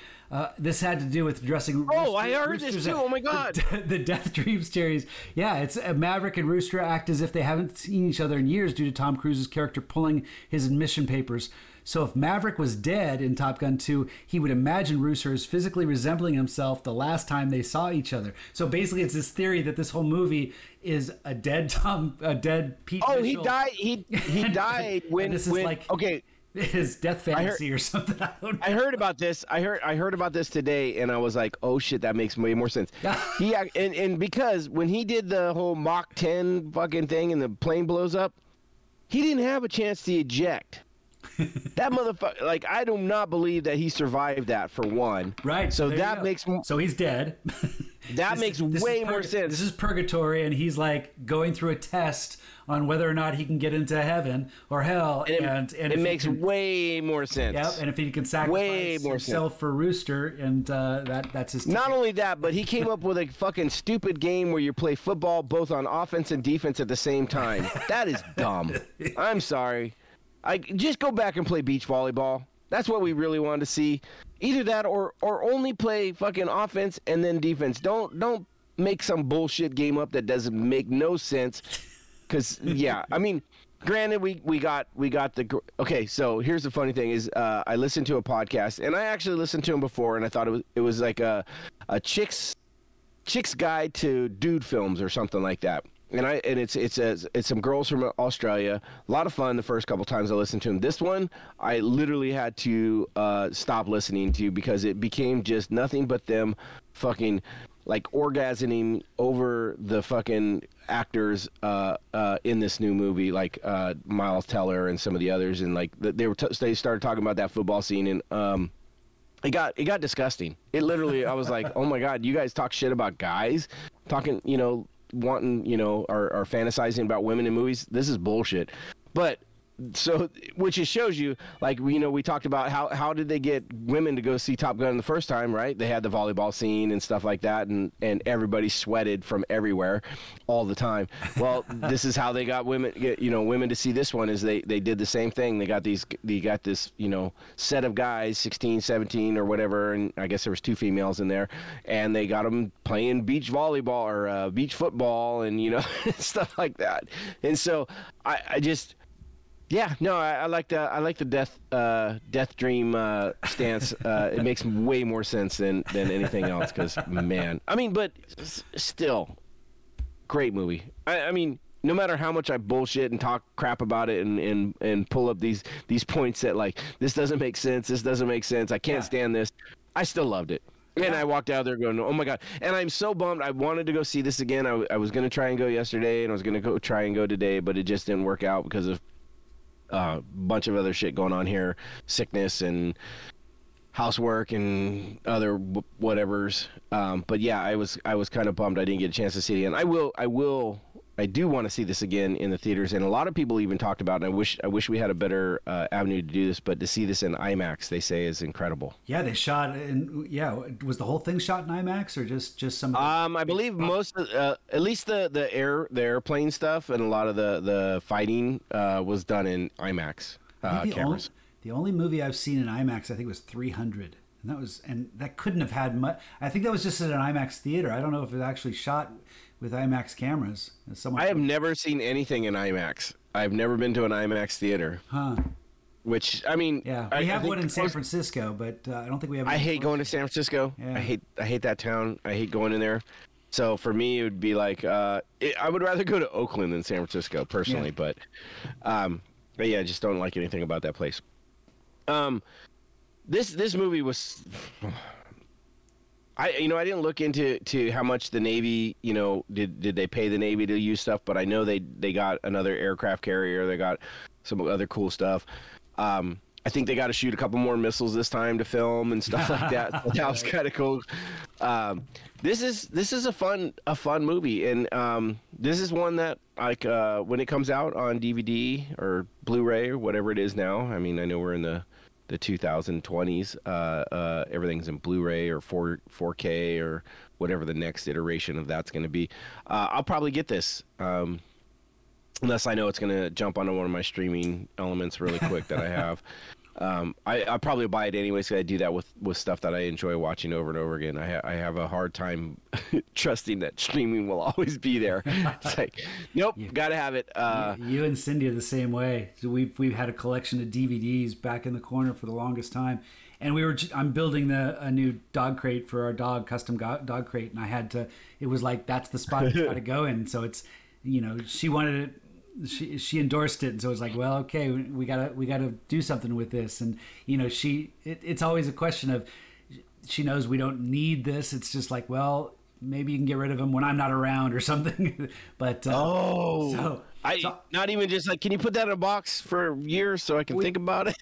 This had to do with dressing. Oh, I heard this too. Oh my God. The death dreams series. Yeah, it's Maverick and Rooster act as if they haven't seen each other in years due to Tom Cruise's character pulling his admission papers. So if Maverick was dead in Top Gun 2, he would imagine Rooster as physically resembling himself the last time they saw each other. So basically, it's this theory that this whole movie is a dead Tom, a dead Pete. Oh, Mitchell. He died. He died when this is when, like okay. His death fantasy or something. I heard about this. I heard about this today, and I was like, "Oh shit, that makes way more sense." and because when he did the whole Mach 10 fucking thing, and the plane blows up, he didn't have a chance to eject. That motherfucker. Like, I do not believe that he survived that, for one. Right. So that makes. So he's dead. That makes way more sense. This is purgatory, and he's like going through a test on whether or not he can get into heaven or hell, and it makes way more sense. Yep, and if he can sacrifice himself for Rooster, and that's his. Not only that, but he came up with a fucking stupid game where you play football both on offense and defense at the same time. That is dumb. I'm sorry. I just go back and play beach volleyball. That's what we really wanted to see. Either that or only play fucking offense and then defense. Don't make some bullshit game up that doesn't make no sense. Because, granted, we got the... Okay, so here's the funny thing is I listened to a podcast, and I actually listened to him before, and I thought it was like a chick's guide to dude films or something like that. And it's some girls from Australia. A lot of fun the first couple times I listened to him. This one, I literally had to stop listening to because it became just nothing but them fucking... like orgasming over the fucking actors in this new movie, like Miles Teller and some of the others, and like they started talking about that football scene, and it got disgusting. It literally, I was like, oh my god, you guys talk shit about guys talking, you know, wanting, you know, or fantasizing about women in movies. This is bullshit. But so, which it shows you, like, you know, we talked about how did they get women to go see Top Gun the first time, right? They had the volleyball scene and stuff like that, and everybody sweated from everywhere all the time. Well, this is how they got women, you know, women to see this one, is they did the same thing. They got this, you know, set of guys, 16, 17 or whatever, and I guess there was two females in there, and they got them playing beach volleyball or beach football and, you know, stuff like that. And so I just... Yeah, no, I like the death dream stance. It makes way more sense than anything else, because, man, I mean, but still, great movie. I mean, no matter how much I bullshit and talk crap about it and pull up these points that, like, this doesn't make sense, I can't stand this, I still loved it. And I walked out of there going, oh my God. And I'm so bummed. I wanted to go see this again. I was going to try and go yesterday, and I was going to try and go today, but it just didn't work out because of a bunch of other shit going on here, sickness and housework and other whatevers. But yeah, I was kind of bummed I didn't get a chance to see it again. I do want to see this again in the theaters, and a lot of people even talked about, and I wish we had a better avenue to do this, but to see this in IMAX, they say, is incredible. Yeah, they shot in, was the whole thing shot in IMAX, or just some of the... I believe most of, at least the airplane stuff and a lot of the fighting was done in IMAX cameras. The only movie I've seen in IMAX, I think, was 300, and that couldn't have had much. I think that was just at an IMAX theater. I don't know if it actually shot with IMAX cameras. I have never seen anything in IMAX. I've never been to an IMAX theater. Huh. Which, I mean... Yeah, we have one in San Francisco, but I don't think we have... I hate going to San Francisco. Yeah. I hate that town. I hate going in there. So for me, it would be like... I would rather go to Oakland than San Francisco, personally. Yeah. But yeah, I just don't like anything about that place. This movie was... I didn't look into how much the Navy, you know, did they pay the Navy to use stuff, but I know they got another aircraft carrier, they got some other cool stuff. I think they got to shoot a couple more missiles this time to film and stuff like that. So that was kind of cool. This is a fun movie, and this is one that, like, when it comes out on DVD or Blu-ray or whatever it is now. I mean, I know we're in the 2020s, everything's in Blu-ray or 4K or whatever the next iteration of that's going to be. I'll probably get this, unless I know it's going to jump onto one of my streaming elements really quick that I have. I'll probably buy it anyways, because I do that with stuff that I enjoy watching over and over again. I have a hard time trusting that streaming will always be there. It's like, nope, gotta have it. You and Cindy are the same way. So we've had a collection of DVDs back in the corner for the longest time, and I'm building a new dog crate for our dog, custom dog crate, and I had to. It was like, that's the spot you gotta go in. So it's, you know, she wanted it. She endorsed it, and so it's like, well, okay, we gotta do something with this. And, you know, it's always a question of, she knows we don't need this. It's just like, well, maybe you can get rid of him when I'm not around or something. But not even just like, can you put that in a box for a year so I can think about it?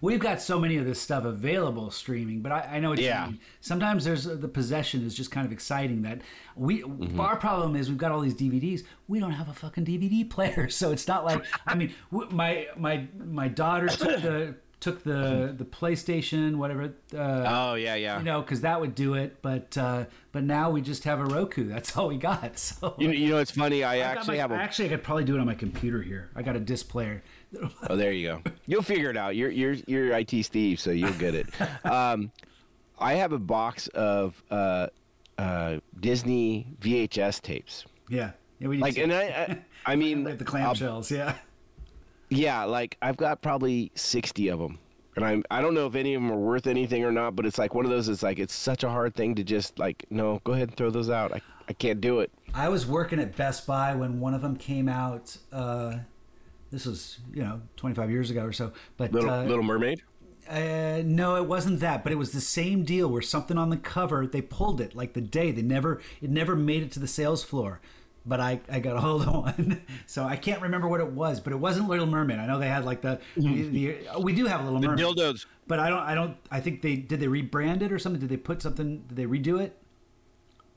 We've got so many of this stuff available streaming, but I know what you mean. Sometimes there's the possession is just kind of exciting. That our problem is, we've got all these DVDs. We don't have a fucking DVD player, so it's not like, I mean, my daughter took the PlayStation, whatever. You know, because that would do it. But now we just have a Roku. That's all we got. So you know, it's funny. I could probably do it on my computer here. I got a disc player. Oh, there you go. You'll figure it out. You're IT Steve, so you'll get it. I have a box of Disney VHS tapes. Yeah. I mean, like the clamshells. Yeah. Yeah, like, I've got probably 60 of them, and I don't know if any of them are worth anything or not, but it's like one of those, it's like, it's such a hard thing to just, like, no, go ahead and throw those out. I can't do it. I was working at Best Buy when one of them came out. This was, you know, 25 years ago or so. But Little Mermaid? No, it wasn't that, but it was the same deal where something on the cover, they pulled it like the day. It never made it to the sales floor, but I got a hold of one. So I can't remember what it was, but it wasn't Little Mermaid. I know they had like we do have Little Mermaid. The dildos. But I think did they rebrand it or something? Did they redo it?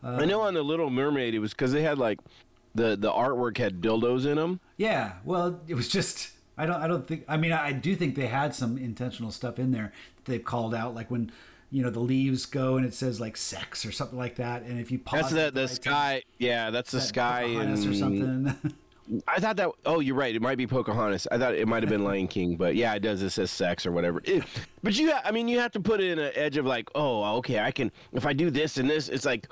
I know on the Little Mermaid, it was because they had like the artwork had dildos in them. Yeah. Well, it was just, I do think they had some intentional stuff in there that they've called out, like when, you know, the leaves go and it says like sex or something like that. And if you pause, that's the sky. Yeah. That's the sky. Pocahontas or something. I thought that, oh, you're right. It might be Pocahontas. I thought it might've been Lion King, but yeah, it does. It says sex or whatever. But you have to put it in an edge of like, oh, okay, I can, if I do this and this, it's like,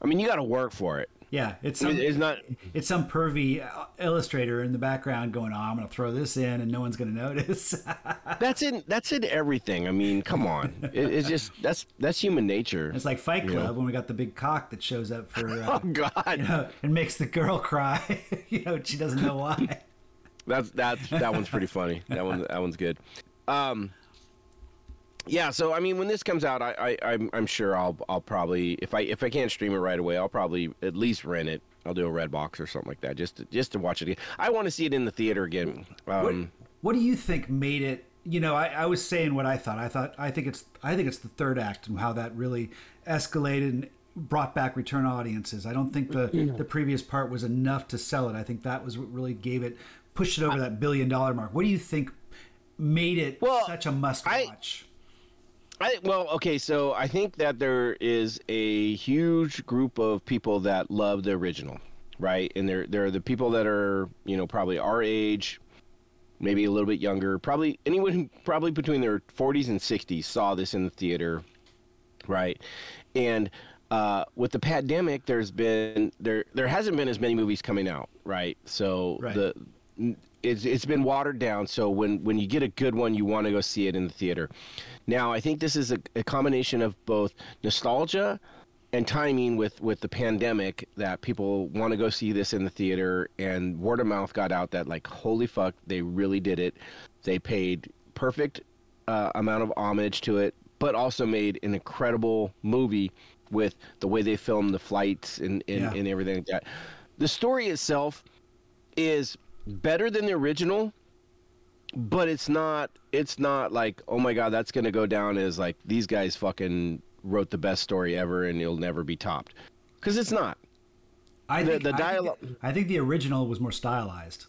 I mean, you got to work for it. Yeah, it's some pervy illustrator in the background going, "Oh, I'm going to throw this in, and no one's going to notice." That's in everything. I mean, come on, it's just that's human nature. It's like Fight Club when we got the big cock that shows up for oh god, you know, and makes the girl cry. You know, she doesn't know why. That one's pretty funny. That one's good. Yeah, so I mean, when this comes out, I'm sure I'll probably, if I can't stream it right away, I'll probably at least rent it. I'll do a Redbox or something like that just to watch it again. I want to see it in the theater again. What do you think made it? You know, I was saying what I thought. I think it's the third act and how that really escalated and brought back return audiences. I don't think the previous part was enough to sell it. I think that was what really pushed it over that $1 billion mark. What do you think made it such a must watch? So I think that there is a huge group of people that love the original, right? And there are the people that are, you know, probably our age, maybe a little bit younger, probably anyone probably between their 40s and 60s saw this in the theater, right? And with the pandemic, there hasn't been as many movies coming out, right? So it's been watered down, so when you get a good one, you want to go see it in the theater. Now, I think this is a combination of both nostalgia and timing with the pandemic, that people want to go see this in the theater, and word of mouth got out that, like, holy fuck, they really did it. They paid perfect amount of homage to it, but also made an incredible movie with the way they filmed the flights and everything like that. The story itself is better than the original, but it's not like, oh my god, that's gonna go down as like these guys fucking wrote the best story ever and it'll never be topped, because it's not. I think the original was more stylized.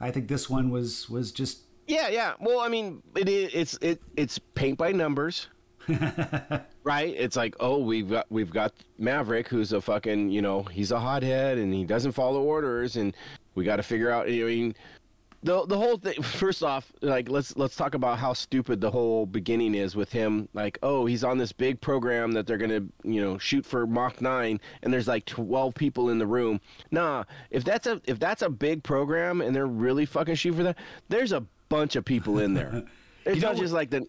I think this one was just yeah. Well, I mean, it's paint by numbers. Right? It's like, oh, we've got Maverick, who's a fucking, you know, he's a hothead and he doesn't follow orders, and we got to figure out, I mean, the whole thing. First off, like, let's talk about how stupid the whole beginning is with him. Like, oh, he's on this big program that they're gonna, you know, shoot for Mach 9, and there's like 12 people in the room. Nah, if that's a big program and they're really fucking shooting for that, there's a bunch of people in there. It's not just like the.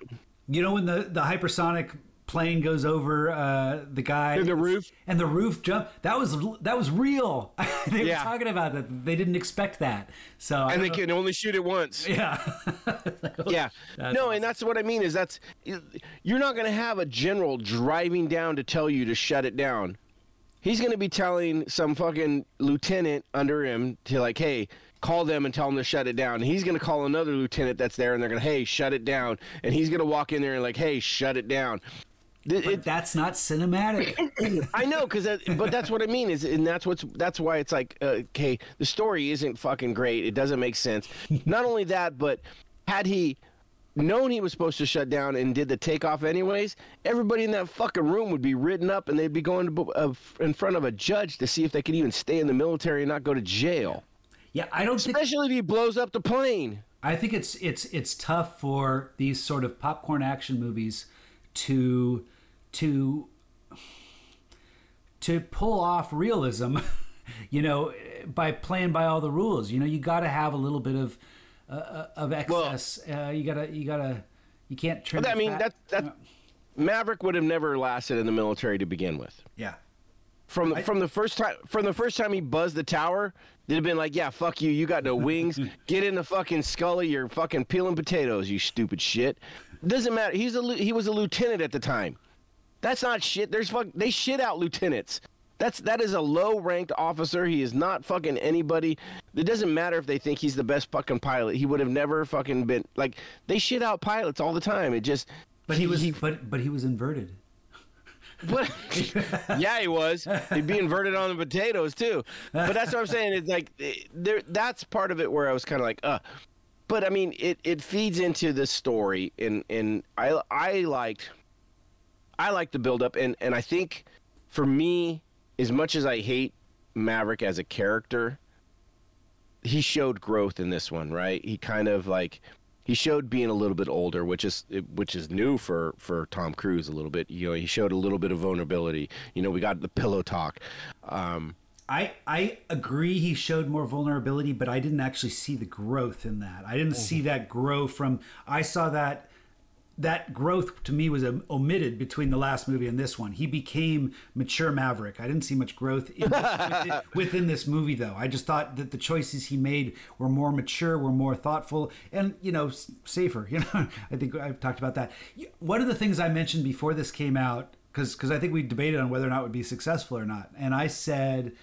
You know, when the hypersonic plane goes over the guy and the roof jump, that was real. They were talking about that. They didn't expect that. So and they can only shoot it once. Yeah. Yeah. No, and that's what I mean is you're not going to have a general driving down to tell you to shut it down. He's going to be telling some fucking lieutenant under him to, like, hey, call them and tell them to shut it down. And he's going to call another lieutenant that's there, and they're going to, hey, shut it down. And he's going to walk in there and, like, hey, shut it down. But that's not cinematic. I know, but that's what I mean is, and that's why it's like, okay, the story isn't fucking great. It doesn't make sense. Not only that, but had he known he was supposed to shut down and did the takeoff anyways, everybody in that fucking room would be written up, and they'd be going in front of a judge to see if they could even stay in the military and not go to jail. Yeah, I don't. Especially if he blows up the plane. I think it's tough for these sort of popcorn action movies to pull off realism, you know, by playing by all the rules. You know, you got to have a little bit of excess. Well, you can't trim. I mean, that Maverick would have never lasted in the military to begin with. Yeah. From the first time he buzzed the tower, they'd have been like, yeah, fuck you, you got no wings. Get in the fucking skull of your fucking peeling potatoes, you stupid shit. Doesn't matter. He was a lieutenant at the time. That's not shit. They shit out lieutenants. That is a low-ranked officer. He is not fucking anybody. It doesn't matter if they think he's the best fucking pilot. He would have never fucking been like they shit out pilots all the time. It just. But he was inverted. But yeah, he was. He'd be inverted on the potatoes too. But that's what I'm saying. It's like there. That's part of it where I was kind of like, But I mean, it feeds into the story, and I liked the build up, and I think for me. As much as I hate Maverick as a character, he showed growth in this one, right? He kind of like he showed being a little bit older, which is new for Tom Cruise a little bit. You know, he showed a little bit of vulnerability. You know, we got the pillow talk. I agree he showed more vulnerability, but I didn't actually see the growth in that. I didn't see that grow from. I saw that. That growth to me was omitted between the last movie and this one. He became mature Maverick. I didn't see much growth in this, within this movie, though. I just thought that the choices he made were more mature, were more thoughtful, and safer. I think I've talked about that. One of the things I mentioned before this came out, because I think we debated on whether or not it would be successful or not, and I said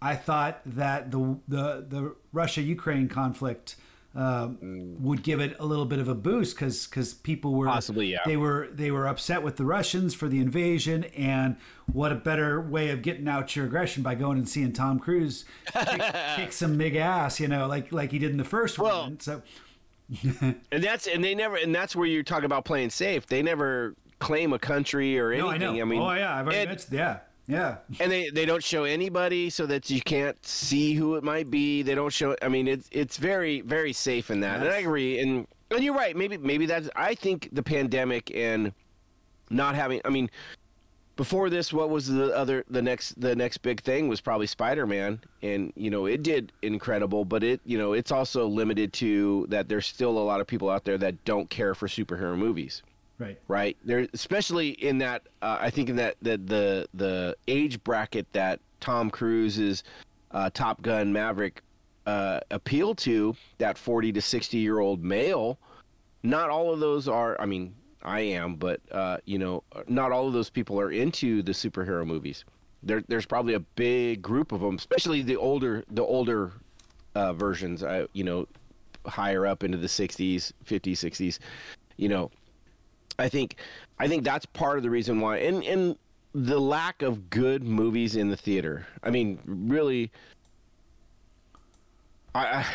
I thought that the Russia-Ukraine conflict. Would give it a little bit of a boost because people were possibly they were upset with the Russians for the invasion, and what a better way of getting out your aggression by going and seeing Tom Cruise kick some big ass, like he did in the first one. So and that's where you talk about playing safe. They never claim a country or anything. No, I know. I mean, I've already mentioned Yeah, and they don't show anybody so that you can't see who it might be. They don't show. I mean, it's very very safe in that, yes. And I agree. And you're right. Maybe that's. I think the pandemic and not having. I mean, before this, what was the next big thing was probably Spider-Man, and it did incredible. But it's also limited to that. There's still a lot of people out there that don't care for superhero movies. Right. There, especially in that, I think in that the age bracket that Tom Cruise's Top Gun Maverick appealed to, that 40 to 60-year-old male. Not all of those are. I mean, I am, but not all of those people are into the superhero movies. There's probably a big group of them, especially the older versions. Higher up into the 60s, 50s, 60s. I think that's part of the reason why, and the lack of good movies in the theater. I mean, really, I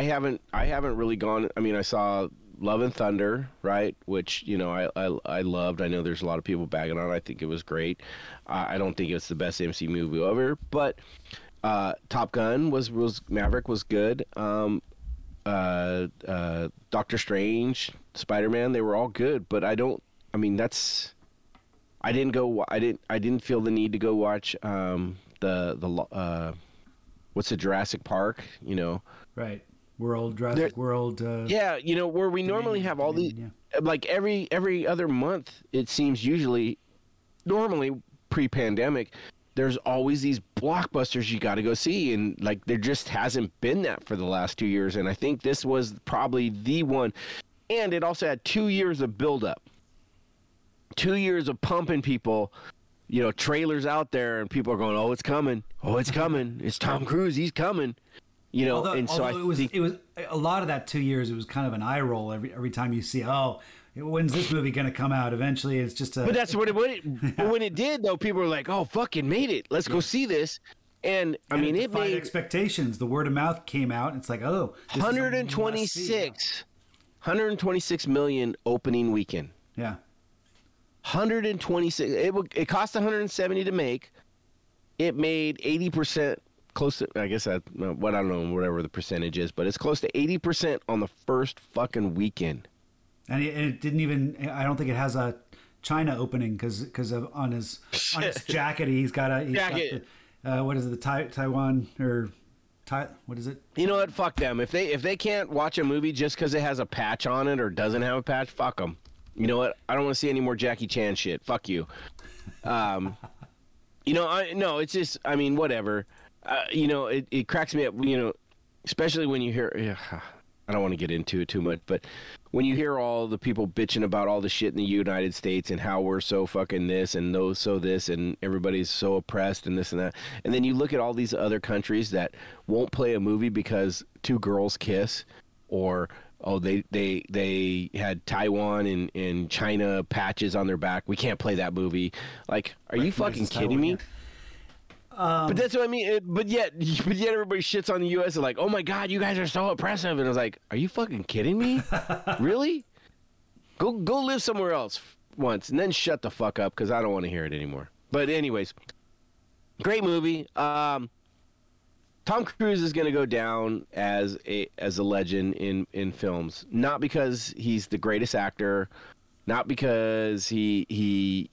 haven't really gone. I mean, I saw Love and Thunder, right? Which I loved. I know there's a lot of people bagging on. I think it was great. I don't think it's the best MC movie ever, but Top Gun was Maverick was good. Doctor Strange, Spider-Man, they were all good, but I didn't feel the need to go watch what's the Jurassic Park, Right. World Jurassic World where we normally have all these like every other month it seems normally pre-pandemic there's always these blockbusters you got to go see, and like there just hasn't been that for the last 2 years, and I think this was probably the one, and it also had 2 years of buildup, 2 years of pumping people, trailers out there, and people are going, oh it's coming, it's Tom Cruise, he's coming, it was a lot of that 2 years. It was kind of an eye roll every time you see when's this movie going to come out? Eventually, it's just a... But that's what it would... When it did, though, people were like, oh, fucking made it. Let's go see this. And, it defied expectations. The word of mouth came out, and it's like, oh... 126 million opening weekend. Yeah. 126... It cost 170 to make. It made 80%... Close to, I guess, I don't know, whatever the percentage is, but it's close to 80% on the first fucking weekend. And it didn't even. I don't think it has a China opening because on his jacket he's got a jacket. Got what is it? The Taiwan or what is it? You know what? Fuck them. If they can't watch a movie just because it has a patch on it or doesn't have a patch, fuck them. You know what? I don't want to see any more Jackie Chan shit. Fuck you. It's just. I mean, whatever. It cracks me up. Especially when you hear. I don't want to get into it too much, but when you hear all the people bitching about all the shit in the United States and how we're so fucking this and those so this and everybody's so oppressed and this and that, and then you look at all these other countries that won't play a movie because two girls kiss, or oh, they had Taiwan and China patches on their back. We can't play that movie. Like, are you fucking kidding me? But that's what I mean. But yet everybody shits on the U.S. and like, oh my God, you guys are so oppressive. And I was like, are you fucking kidding me? Really? Go live somewhere else once, and then shut the fuck up because I don't want to hear it anymore. But anyways, great movie. Tom Cruise is going to go down as a legend in films, not because he's the greatest actor, not because he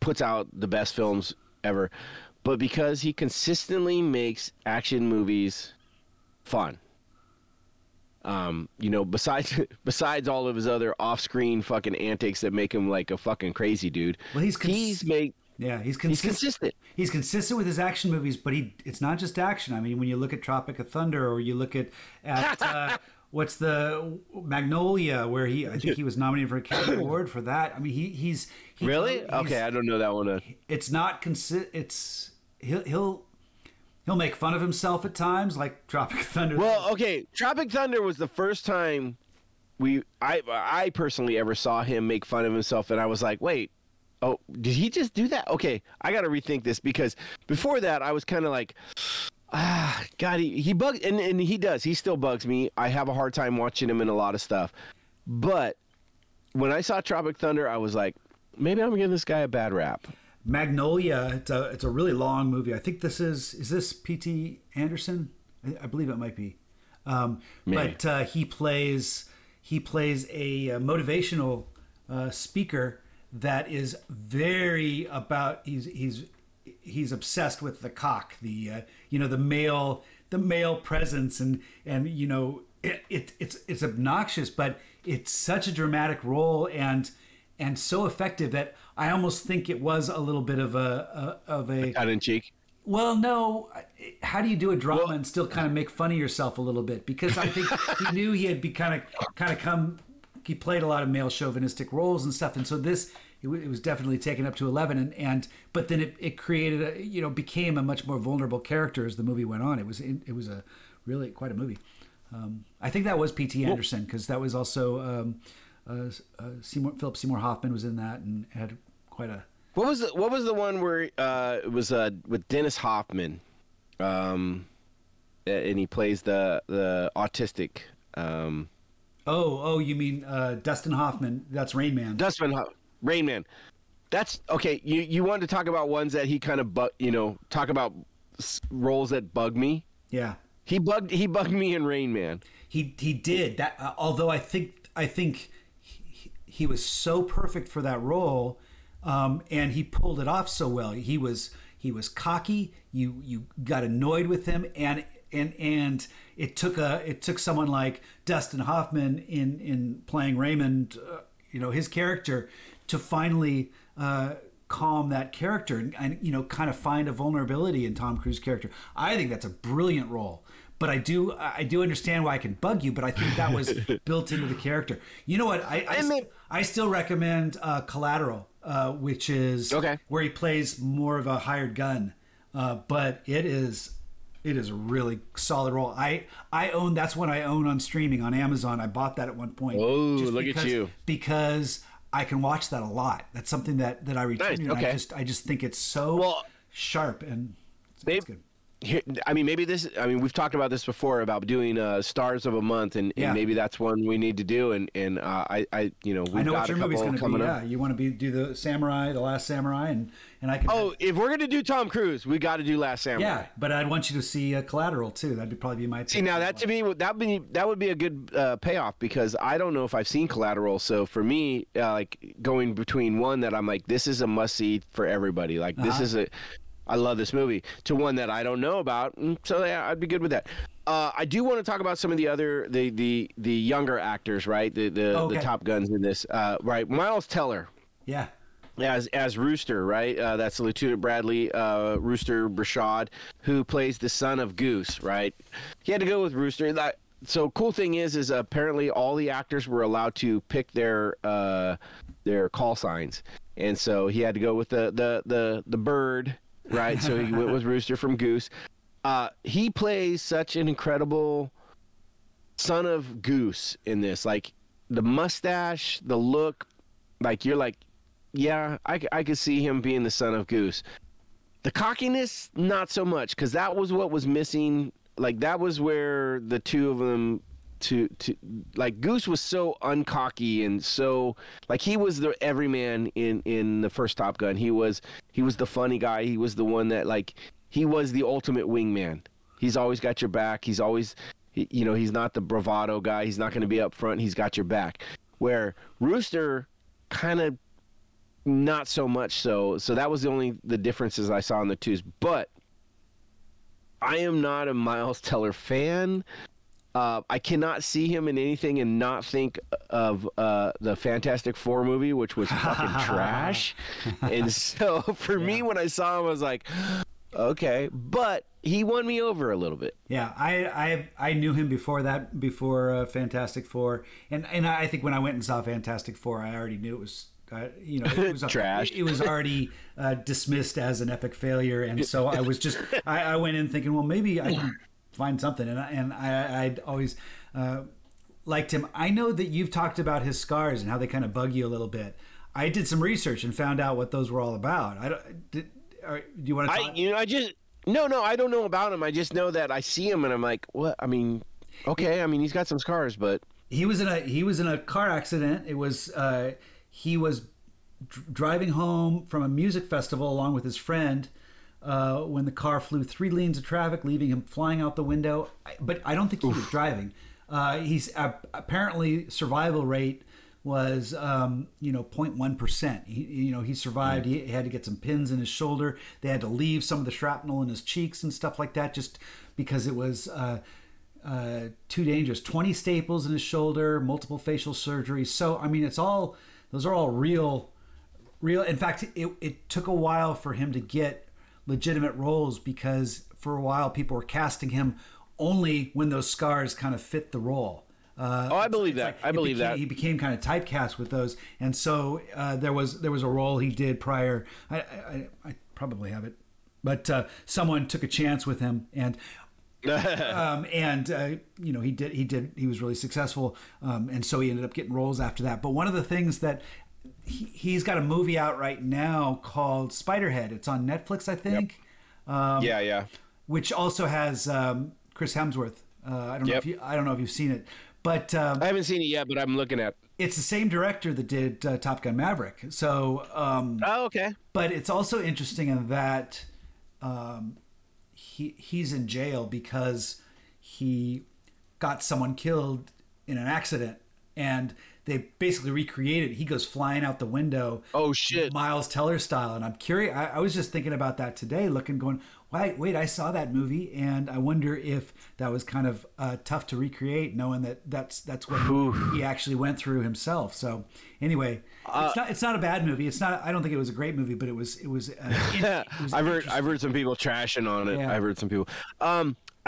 puts out the best films ever, but because he consistently makes action movies fun. Besides all of his other off-screen fucking antics that make him like a fucking crazy dude. Well, he's consistent. He's consistent with his action movies, but it's not just action. I mean, when you look at Tropic of Thunder, or you look at what's the Magnolia, where I think he was nominated for a Academy Award for that. I mean, he's really okay. I don't know that one. It's not consistent. It's he'll make fun of himself at times, like Tropic of Thunder. Well, okay, Tropic Thunder was the first time I personally ever saw him make fun of himself, and I was like, wait. Oh, did he just do that? Okay, I got to rethink this, because before that, I was kind of like, God, he bugs, and he does. He still bugs me. I have a hard time watching him in a lot of stuff. But when I saw Tropic Thunder, I was like, maybe I'm giving this guy a bad rap. Magnolia, it's a really long movie. I think this is this PT Anderson? I believe it might be. But he plays a motivational speaker. That is very about he's obsessed with the cock, the male presence, and you know it's obnoxious, but it's such a dramatic role and so effective that I almost think it was a little bit of a cut in cheek. Well, no. How do you do a drama and still kind of make fun of yourself a little bit? Because I think he knew he had be kind of come. He played a lot of male chauvinistic roles and stuff, and so this it was definitely taken up to 11, but then it created became a much more vulnerable character as the movie went on. It was a really quite a movie. I think that was P.T. Anderson, because that was also Philip Seymour Hoffman was in that and had quite a. What was the one where it was with Dennis Hoffman, and he plays the autistic. Oh, you mean Dustin Hoffman? That's Rain Man. Rain Man. That's okay. You wanted to talk about ones that he kind of, talk about roles that bug me. Yeah, he bugged me in Rain Man. He did that. Although I think he was so perfect for that role, and he pulled it off so well. He was cocky. You got annoyed with him and it took someone like Dustin Hoffman in playing Raymond, his character, to finally calm that character and kind of find a vulnerability in Tom Cruise's character. I think that's a brilliant role, but I do understand why I can bug you, but I think that was built into the character. You know what? I still recommend Collateral, which is okay, where he plays more of a hired gun, but it is a really solid role. I own, that's what I own on streaming on Amazon. I bought that at one point. Oh, look at you. Because I can watch that a lot. That's something that I retain. Nice. Okay. I just think it's so sharp and it's good. Here, we've talked about this before about doing stars of a month and maybe that's one we need to do. I know what your movie's going to be. Yeah, you want to do the Samurai, The Last Samurai, and I can. Oh, if we're going to do Tom Cruise, we got to do Last Samurai. Yeah, but I'd want you to see Collateral too. That'd probably be my. See, now that to me that would be a good payoff, because I don't know if I've seen Collateral. So for me, like going between one that I'm like, this is a must see for everybody. Like this is a. I love this movie, to one that I don't know about, so yeah, I'd be good with that. I do want to talk about some of the other the younger actors, right? The top guns in this, right? Miles Teller, yeah, as Rooster, right? That's Lieutenant Bradley Rooster Brashad, who plays the son of Goose, right? He had to go with Rooster. So cool thing is apparently all the actors were allowed to pick their call signs, and so he had to go with the bird, right? So he went with Rooster from Goose. He plays such an incredible son of Goose in this, like the mustache, the look, like you're like, yeah, I could see him being the son of Goose. The cockiness, not so much, because that was what was missing. Like, that was where the two of them, like, Goose was so uncocky and so, like, he was the everyman in the first Top Gun. He was the funny guy. He was the one that, like, he was the ultimate wingman. He's always got your back. He's always, you know, he's not the bravado guy. He's not going to be up front. He's got your back. Where Rooster kind of not so much so. So that was the differences I saw in the twos. But I am not a Miles Teller fan. I cannot see him in anything and not think of the Fantastic Four movie, which was fucking trash. And so for me, when I saw him, I was like, okay. But he won me over a little bit. Yeah, I knew him before that, before Fantastic Four. And I think when I went and saw Fantastic Four, I already knew it was... you know, it was trash. It was already dismissed as an epic failure, and so I was just I went in thinking, well, maybe I can find something, and I'd always liked him. I know that you've talked about his scars and how they kind of bug you a little bit. I did some research and found out what those were all about. Do you want to? I don't know about him. I just know that I see him and I'm like, what? I mean, okay, I mean, he's got some scars, but he was in a car accident. It was. He was driving home from a music festival along with his friend when the car flew 3 lanes of traffic, leaving him flying out the window. But I don't think he was driving. He's apparently survival rate was 0.1%. He survived. He had to get some pins in his shoulder. They had to leave some of the shrapnel in his cheeks and stuff like that, just because it was. Too dangerous. 20 staples in his shoulder, multiple facial surgeries. So I mean, it's all. Those are all real. In fact, it took a while for him to get legitimate roles because for a while people were casting him only when those scars kind of fit the role. I believe that. He became kind of typecast with those, and so there was a role he did prior. I probably have it, but someone took a chance with him and. He was really successful. And so he ended up getting roles after that. But one of the things that he's got a movie out right now called Spiderhead. It's on Netflix, I think. Yep. Which also has, Chris Hemsworth. I don't know if you've seen it, but, I haven't seen it yet, but I'm looking at it. It's the same director that did Top Gun Maverick. So, okay. But it's also interesting in that, he's in jail because he got someone killed in an accident, and they basically recreated it. He goes flying out the window. Oh shit! Miles Teller style. And I'm curious. I was just thinking about that today, going, wait, I saw that movie, and I wonder if that was kind of tough to recreate, knowing that that's what he actually went through himself. So anyway, it's not a bad movie. It's not. I don't think it was a great movie, but it was. It was I've heard some people trashing on it. Yeah. I've heard some people.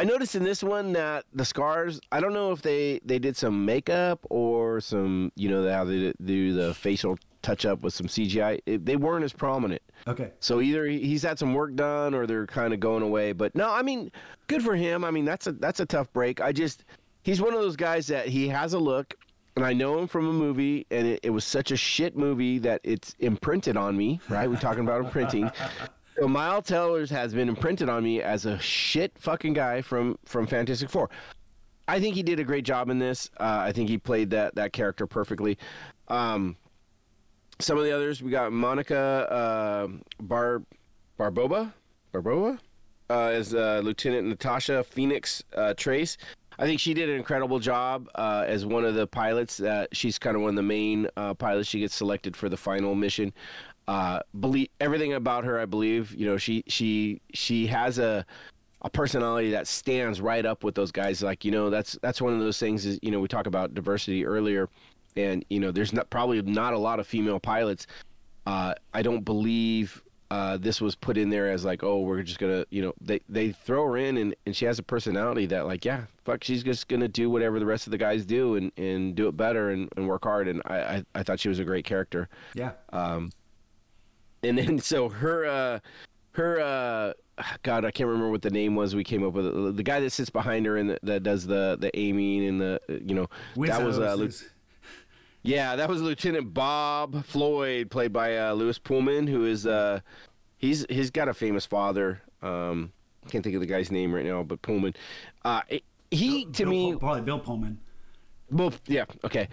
I noticed in this one that the scars, I don't know if they did some makeup or some, you know, how they do the facial touch-up with some CGI. They weren't as prominent. Okay. So either he's had some work done or they're kind of going away. But no, I mean, good for him. I mean, that's a tough break. He's one of those guys that he has a look, and I know him from a movie, and it was such a shit movie that it's imprinted on me, right? We're talking about imprinting. So Miles Teller has been imprinted on me as a shit fucking guy from Fantastic Four. I think he did a great job in this. I think he played that character perfectly. Some of the others, we got Monica Barboba as Lieutenant Natasha Phoenix Trace. I think she did an incredible job as one of the pilots. She's kind of one of the main pilots. She gets selected for the final mission. Believe everything about her. I believe, you know, she has a personality that stands right up with those guys. Like, you know, that's one of those things is, you know, we talk about diversity earlier, and, you know, there's probably not a lot of female pilots. I don't believe this was put in there as like, oh, we're just gonna, you know, they throw her in and she has a personality that like, yeah, fuck, she's just gonna do whatever the rest of the guys do and do it better and work hard. And I thought she was a great character. Yeah. And then so her God, I can't remember what the name was we came up with. The guy that sits behind her and that does the aiming and the, you know, Wiz that was yeah, that was Lieutenant Bob Floyd, played by Lewis Pullman, who is he's got a famous father. I can't think of the guy's name right now, but Pullman. Probably Bill Pullman. Well, yeah, okay.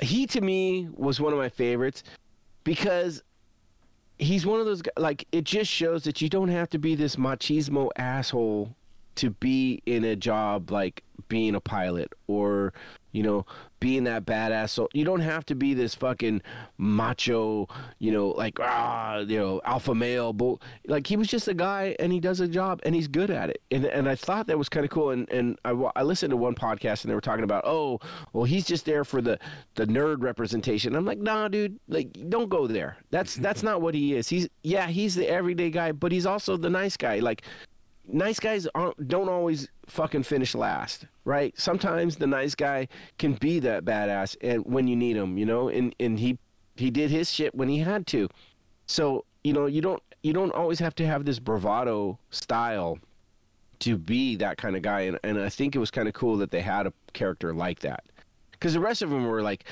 He to me was one of my favorites because he's one of those guys. Like, it just shows that you don't have to be this machismo asshole to be in a job like being a pilot or, you know, being that badass. So you don't have to be this fucking macho, you know, like, you know, alpha male bull. Like, he was just a guy and he does a job and he's good at it. And I thought that was kind of cool. And I listened to one podcast and they were talking about, oh, well, he's just there for the nerd representation. I'm like, nah, dude, like, don't go there. That's not what he is. He's the everyday guy, but he's also the nice guy. Like, nice guys don't always fucking finish last, right? Sometimes the nice guy can be that badass and when you need him, you know, and he did his shit when he had to. So, you know, you don't always have to have this bravado style to be that kind of guy. And I think it was kind of cool that they had a character like that, because the rest of them were like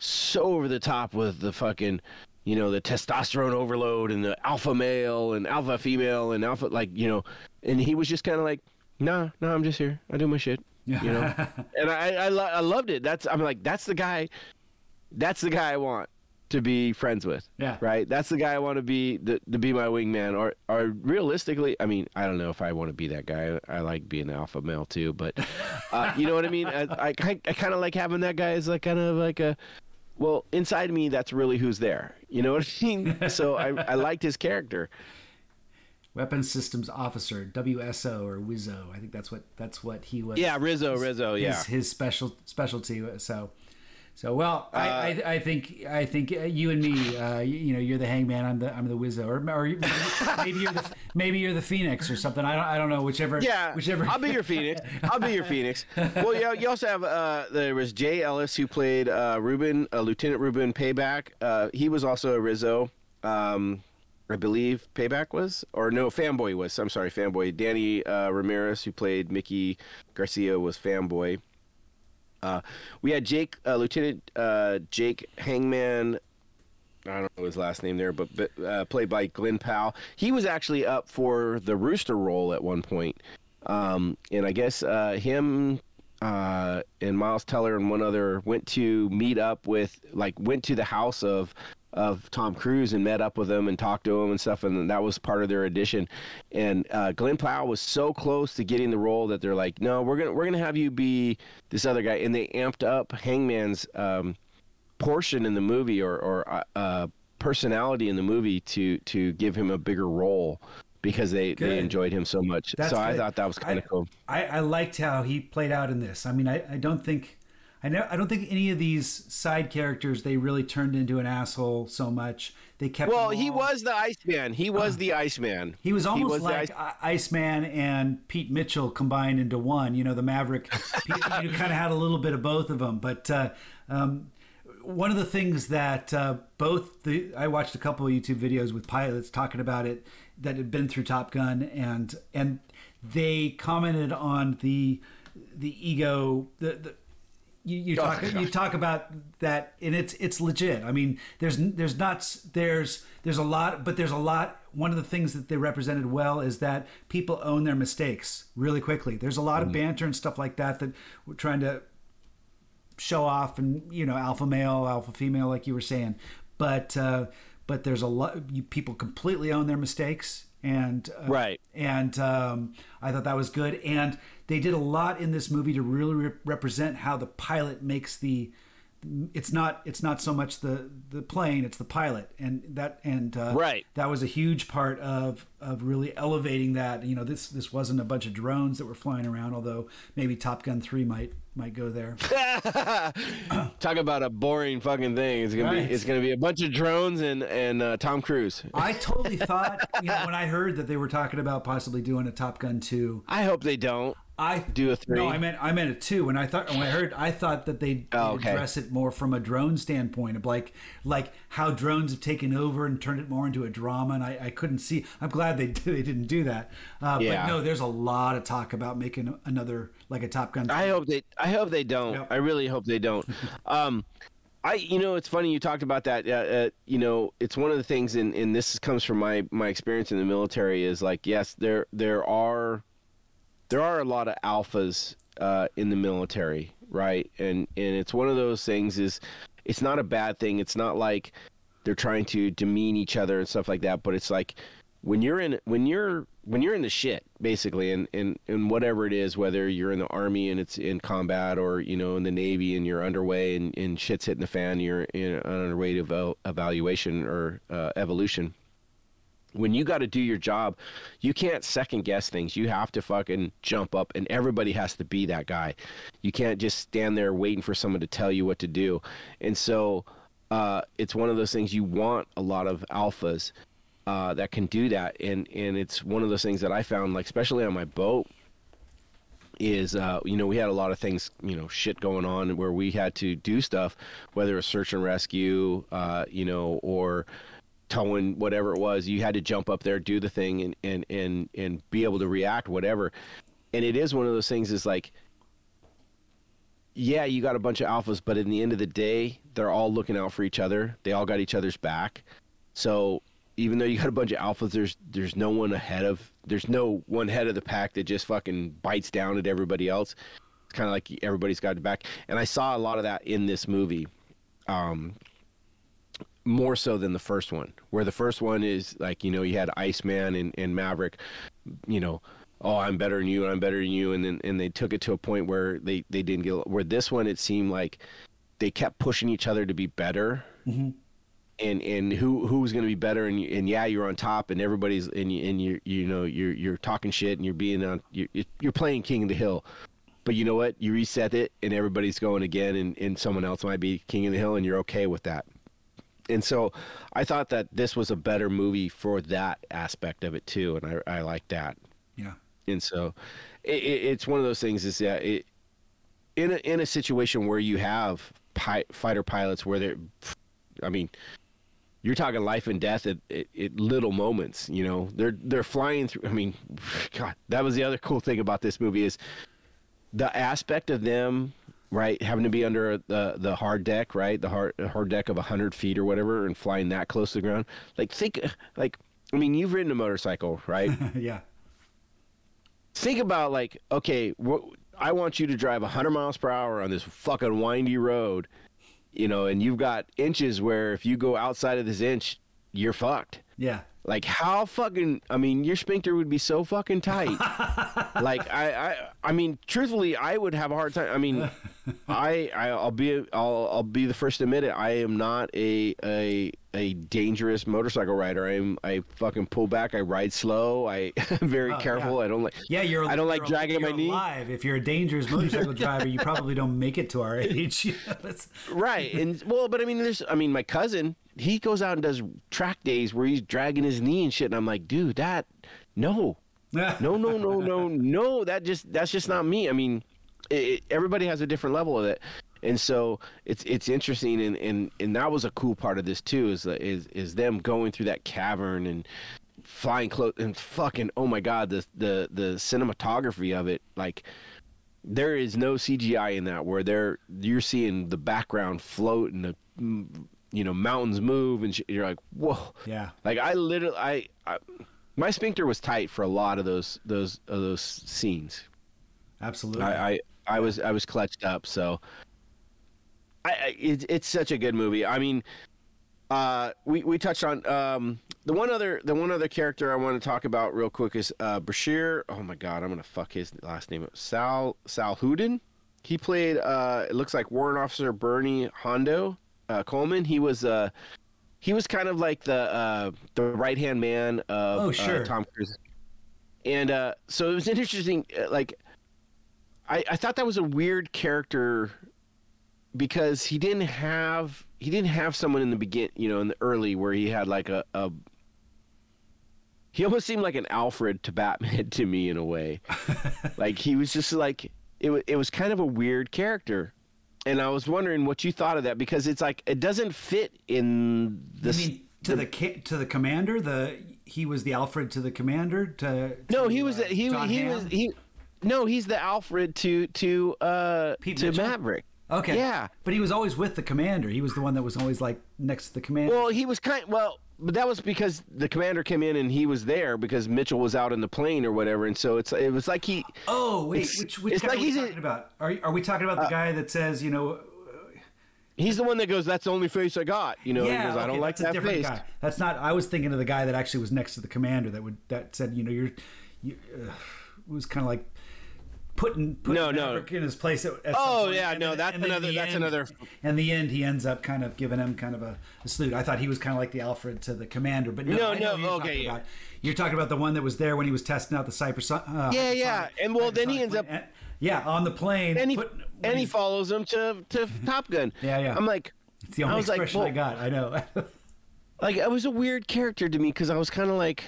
so over the top with the fucking, you know, the testosterone overload and the alpha male and alpha female and alpha, like, you know, and he was just kind of like, nah, I'm just here. I do my shit, you know? And I loved it. That's the guy I want to be friends with. Yeah. Right. That's the guy I want to be, to be my wingman or realistically, I mean, I don't know if I want to be that guy. I like being the alpha male too, but you know what I mean? I kind of like having that guy as like kind of like a, well, inside me, that's really who's there. You know what I mean? So I liked his character. Weapons Systems Officer, WSO or Wizzo. I think that's what he was. Yeah, Rizzo. Yeah, his specialty. So well, I think you and me, you know, you're the Hangman, I'm the Wizzo, or maybe you're the Phoenix or something. I don't know, whichever. Yeah, whichever. I'll be your Phoenix. Well, yeah, you also have there was Jay Ellis who played Ruben, Lieutenant Ruben Payback. He was also a Rizzo. I believe Payback was, or no, Fanboy was. I'm sorry, Fanboy. Danny Ramirez, who played Mickey Garcia, was Fanboy. We had Jake, Lieutenant Jake Hangman. I don't know his last name there, but played by Glenn Powell. He was actually up for the Rooster role at one point, and I guess him and Miles Teller and one other went to the house of Tom Cruise and met up with him and talked to him and stuff, and that was part of their audition. And Glenn Powell was so close to getting the role that they're like, no, we're gonna have you be this other guy. And they amped up Hangman's portion in the movie or personality in the movie to give him a bigger role because they enjoyed him so much. That's so good. I thought that was kind of cool. I liked how he played out in this. I mean, I don't think any of these side characters, they really turned into an asshole so much. They kept he was the Iceman. He was the Iceman. He was almost like Iceman and Pete Mitchell combined into one. You know, the Maverick. Pete, you kind of had a little bit of both of them. But one of the things that I watched a couple of YouTube videos with pilots talking about it that had been through Top Gun, and they commented on the ego the You talk about that, and it's legit. I mean, there's a lot. One of the things that they represented well is that people own their mistakes really quickly. There's a lot of banter and stuff like that we're trying to show off, and you know, alpha male, alpha female, like you were saying. But there's a lot. People completely own their mistakes, and right. And I thought that was good. And they did a lot in this movie to really represent how the pilot makes the it's not so much the plane, it's the pilot, and that was a huge part of really elevating that. You know, this wasn't a bunch of drones that were flying around, although maybe Top Gun 3 might go there. Talk about a boring fucking thing. It's gonna be a bunch of drones and Tom Cruise. I totally thought, when I heard that they were talking about possibly doing a Top Gun 2. I hope they don't. I do a 3. No, I meant a 2. And I thought that they'd address it more from a drone standpoint of like how drones have taken over and turned it more into a drama. And I couldn't see. I'm glad they didn't do that. But no, there's a lot of talk about making another like a Top Gun 3. I hope they don't. Yep. I really hope they don't. It's funny you talked about that. It's one of the things, and this comes from my experience in the military is like, yes, there are a lot of alphas in the military, right? And it's one of those things is it's not a bad thing. It's not like they're trying to demean each other and stuff like that. But it's like when you're in the shit, basically, and whatever it is, whether you're in the Army and it's in combat or, in the Navy and you're underway and shit's hitting the fan, you're in underway to evaluation or evolution. When you got to do your job, you can't second guess things. You have to fucking jump up, and everybody has to be that guy. You can't just stand there waiting for someone to tell you what to do. And so it's one of those things you want a lot of alphas that can do that. And it's one of those things that I found, like, especially on my boat, is, we had a lot of things, shit going on where we had to do stuff, whether it's search and rescue, or towing, whatever it was, you had to jump up there, do the thing and be able to react, whatever. And it is one of those things is like, yeah, you got a bunch of alphas, but in the end of the day, they're all looking out for each other. They all got each other's back. So even though you got a bunch of alphas, there's no one head of the pack that just fucking bites down at everybody else. It's kind of like everybody's got the back. And I saw a lot of that in this movie. More so than the first one, where the first one is like, you had Iceman and Maverick, I'm better than you and I'm better than you. And then they took it to a point where they didn't get, where this one, it seemed like they kept pushing each other to be better. Mm-hmm. And who was going to be better. And you're on top and everybody's, you're talking shit and you're playing King of the Hill. But you know what? You reset it and everybody's going again and someone else might be King of the Hill and you're okay with that. And so I thought that this was a better movie for that aspect of it too. And I like that. Yeah. And so it's one of those things is that in a situation where you have fighter pilots where they're, I mean, you're talking life and death at little moments, they're flying through. I mean, God, that was the other cool thing about this movie is the aspect of them, right, having to be under the hard deck, right, the hard deck of 100 feet or whatever, and flying that close to the ground. Like, you've ridden a motorcycle, right? Yeah. Think about, like, okay, I want you to drive 100 miles per hour on this fucking windy road, and you've got inches where if you go outside of this inch, you're fucked. Yeah. Like, how fucking, your sphincter would be so fucking tight. Like, I mean, truthfully, I would have a hard time. I mean, I'll be the first to admit it. I am not a dangerous motorcycle rider. I fucking pull back. I ride slow. I'm very careful. Yeah. I don't like. Yeah, I don't like dragging my knee. If you're a dangerous motorcycle driver, you probably don't make it to our age. Right, but my cousin. He goes out and does track days where he's dragging his knee and shit. And I'm like, dude, no, that's just not me. I mean, everybody has a different level of it. And so it's interesting. And that was a cool part of this too, is them going through that cavern and flying close and fucking, oh my God, the cinematography of it. Like, there is no CGI in that, where you're seeing the background float and the, mountains move and you're like, whoa. Yeah. Like I my sphincter was tight for a lot of those scenes. Absolutely. I was clutched up. So it's such a good movie. I mean, we touched on, the one other character I want to talk about real quick is, Bashir. Oh my God. I'm going to fuck his last name up. Salhuddin. He played, it looks like Warrant Officer Bernie Hondo Coleman. He was kind of like the right hand man of Tom Cruise. And so it was an interesting. Like, I thought that was a weird character because he didn't have someone in the begin, you know, in the early where he had like a he almost seemed like an Alfred to Batman to me in a way. Like he was just like it was kind of a weird character. And I was wondering what you thought of that because it's like it doesn't fit in this. You mean to the commander, he was the Alfred to the commander. He's the Alfred to Maverick. Okay, yeah, but he was always with the commander. He was the one that was always like next to the commander. Well, he was but that was because the commander came in and he was there because Mitchell was out in the plane or whatever, and so it was like he. Oh wait, which guy like are we talking about? Are we talking about the guy that says, you know? He's the one that goes, "That's the only face I got," you know. Yeah, he goes, "I don't like that face." Guy. That's not. I was thinking of the guy that actually was next to the commander that said, you know, it was kind of like putting Maverick in his place. That's another. In the end, he ends up kind of giving him kind of a salute. I thought he was kind of like the Alfred to the commander, but you're talking about the one that was there when he was testing out the Cypress. And well, then he ends up. On the plane, and he follows him to Top Gun. Yeah. I'm like, it's the only expression I got. I know. Like, it was a weird character to me because I was kind of like.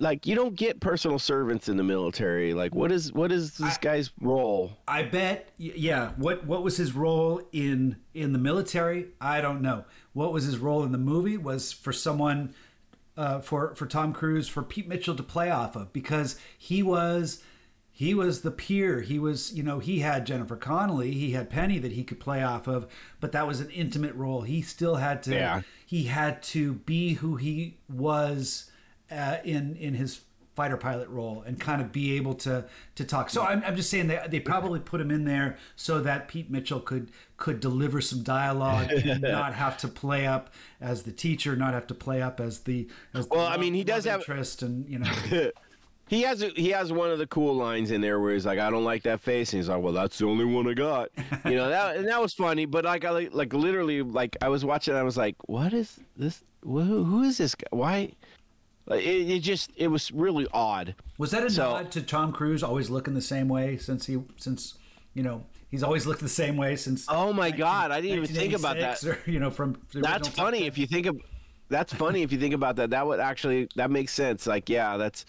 Like, you don't get personal servants in the military. Like, what is this guy's role? I bet, yeah. What was his role in the military? I don't know. What was his role in the movie was for someone, for Tom Cruise, for Pete Mitchell to play off of because he was the peer. He was, you know, he had Jennifer Connelly, he had Penny that he could play off of, but that was an intimate role. He still had to, he had to be who he was. In his fighter pilot role and kind of be able to talk. So I'm just saying they probably put him in there so that Pete Mitchell could deliver some dialogue and not have to play up as the teacher, not have to play up as the well, he does have interest and, you know. He has one of the cool lines in there where he's like, "I don't like that face," and he's like, "Well, that's the only one I got," you know. That was funny, but I was watching, I was like, "What is this? Who is this guy? Why?" It was really odd. Was that a nod to Tom Cruise always looking the same way since he's always looked the same way since? Oh my God, I didn't even think about that. Or, you know, from that's funny if you think of. That's funny if you think about that. That would actually makes sense. Like, yeah, that's.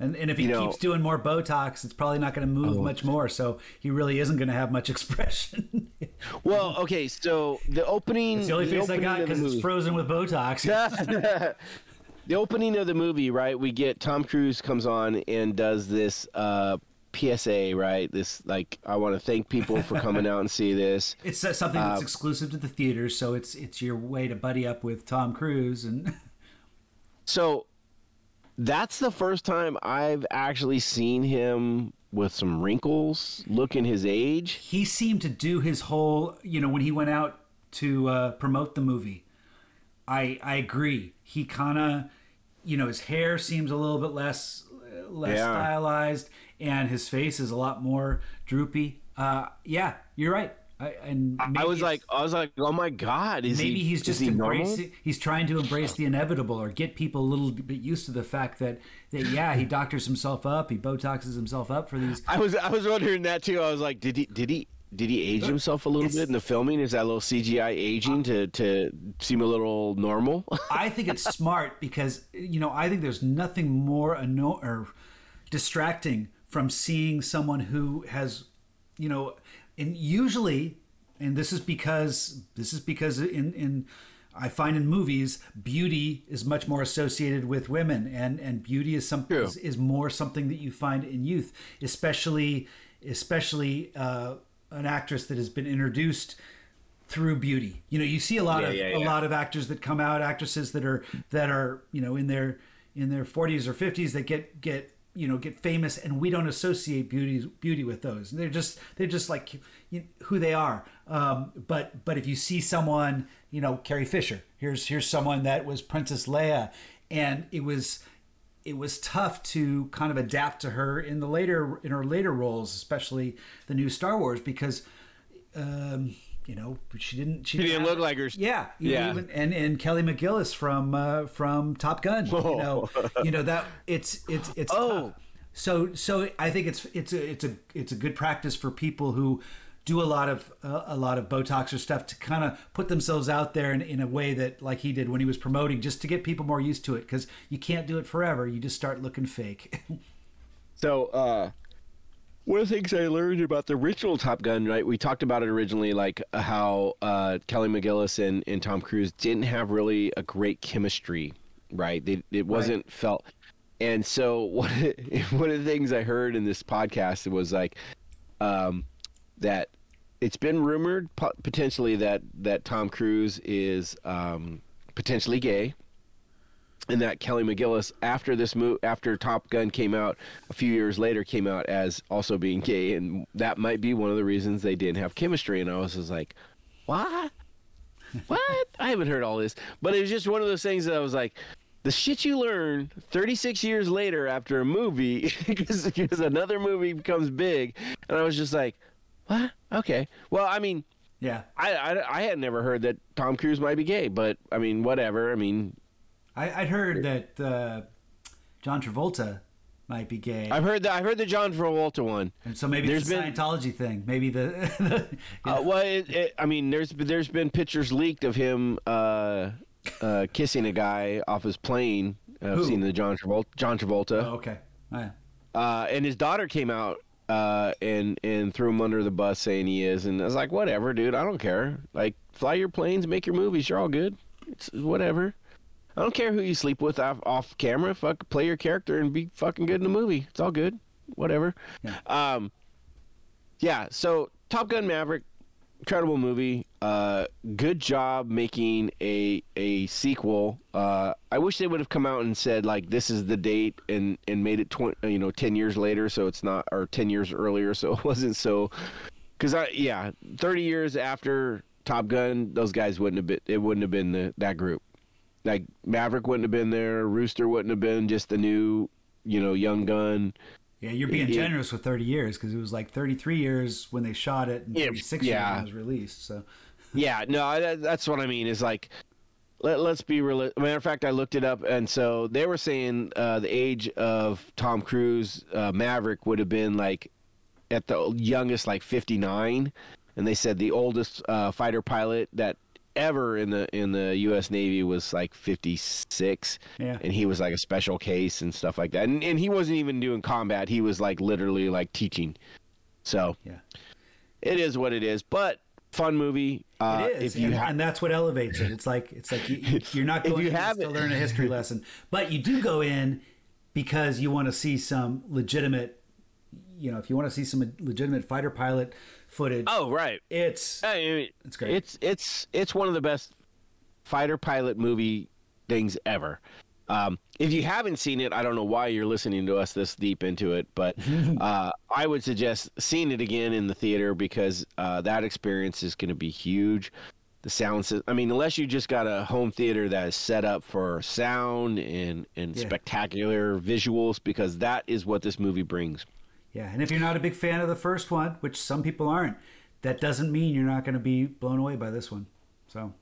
And if he keeps doing more Botox, it's probably not going to move much more. So he really isn't going to have much expression. Well, okay, so the opening. It's the only face I got because it's frozen with Botox. The opening of the movie, right? We get Tom Cruise comes on and does this PSA, right? This, like, I want to thank people for coming out and see this. It's something that's exclusive to the theater, so it's your way to buddy up with Tom Cruise. And so that's the first time I've actually seen him with some wrinkles, looking his age. He seemed to do his whole, you know, when he went out to promote the movie. I agree. He kind of, you know, his hair seems a little bit less stylized, and his face is a lot more droopy. Yeah, you're right. I was like, oh my God, he's trying to embrace the inevitable or get people a little bit used to the fact that he doctors himself up, he Botoxes himself up for these. I was wondering that too. I was like, did he age himself a little bit in the filming? Is that a little CGI aging to seem a little normal? I think it's smart because, you know, I think there's nothing more distracting from seeing someone who has, you know, and usually, and this is because I find in movies, beauty is much more associated with women, and beauty is something is more something that you find in youth, especially an actress that has been introduced through beauty. You know, you see a lot of actors that come out, actresses that are, you know, in their 40s or 50s that get famous, and we don't associate beauty with those. They're just like, you know, who they are. But if you see someone, you know, Carrie Fisher, here's someone that was Princess Leia, and it was it was tough to kind of adapt to her in the later, in her later roles, especially the new Star Wars, because you know, she didn't look like her. Yeah, yeah. Even, and Kelly McGillis from Top Gun. Whoa. You know that it's tough. So I think it's a good practice for people who do a lot of Botox or stuff to kind of put themselves out there in a way that, like he did when he was promoting, just to get people more used to it, because you can't do it forever. You just start looking fake. So one of the things I learned about the original Top Gun, right, we talked about it originally, like how Kelly McGillis and Tom Cruise didn't have really a great chemistry, right? It wasn't right. Felt. And so one of the things I heard in this podcast was like that it's been rumored potentially that Tom Cruise is potentially gay, and that Kelly McGillis, after this move, after Top Gun came out a few years later, came out as also being gay, and that might be one of the reasons they didn't have chemistry. And I was just like, what? I haven't heard all this, but it was just one of those things that I was like, the shit you learn 36 years later after a movie, because another movie becomes big, and I was just like, what? Okay. Well, I mean, yeah, I had never heard that Tom Cruise might be gay, but I mean, whatever. I mean, I'd heard that John Travolta might be gay. I've heard the John Travolta one. And so maybe there's been Scientology thing. Maybe the you know. There's been pictures leaked of him kissing a guy off his plane. I've seen the John Travolta. Oh, okay. Oh, yeah. And his daughter came out and threw him under the bus saying he is, and I was like, whatever, dude, I don't care. Like, fly your planes, make your movies, you're all good. It's whatever. I don't care who you sleep with off camera. Fuck, play your character and be fucking good in the movie. It's all good. Whatever. Yeah. So Top Gun Maverick, incredible movie. Good job making a sequel. I wish they would have come out and said, like, this is the date and made it 10 years later, so it's not, or 10 years earlier, so it wasn't so, because 30 years after Top Gun, those guys wouldn't have been that group. Like, Maverick wouldn't have been there. Rooster wouldn't have been, just the new, young gun. Yeah, you're being generous with 30 years, because it was like 33 years when they shot it and 36 years when it was released. So, yeah, no, that's what I mean. Is like, let's be real. Matter of fact, I looked it up, and so they were saying the age of Tom Cruise Maverick would have been like at the youngest, like 59, and they said the oldest fighter pilot that ever in the U.S. Navy was like 56, and he was like a special case and stuff like that, and he wasn't even doing combat. He was like literally like teaching. So it is what it is, but fun movie. It is, and that's what elevates it. It's like you're not going to learn a history lesson, but you do go in because you want to see some legitimate. If you want to see some legitimate fighter pilot footage. Oh, right. It's great. It's one of the best fighter pilot movie things ever. If you haven't seen it, I don't know why you're listening to us this deep into it, but I would suggest seeing it again in the theater, because that experience is going to be huge. The sound system, I mean, unless you just got a home theater that is set up for sound and spectacular visuals, because that is what this movie brings. Yeah, and if you're not a big fan of the first one, which some people aren't, that doesn't mean you're not going to be blown away by this one. So,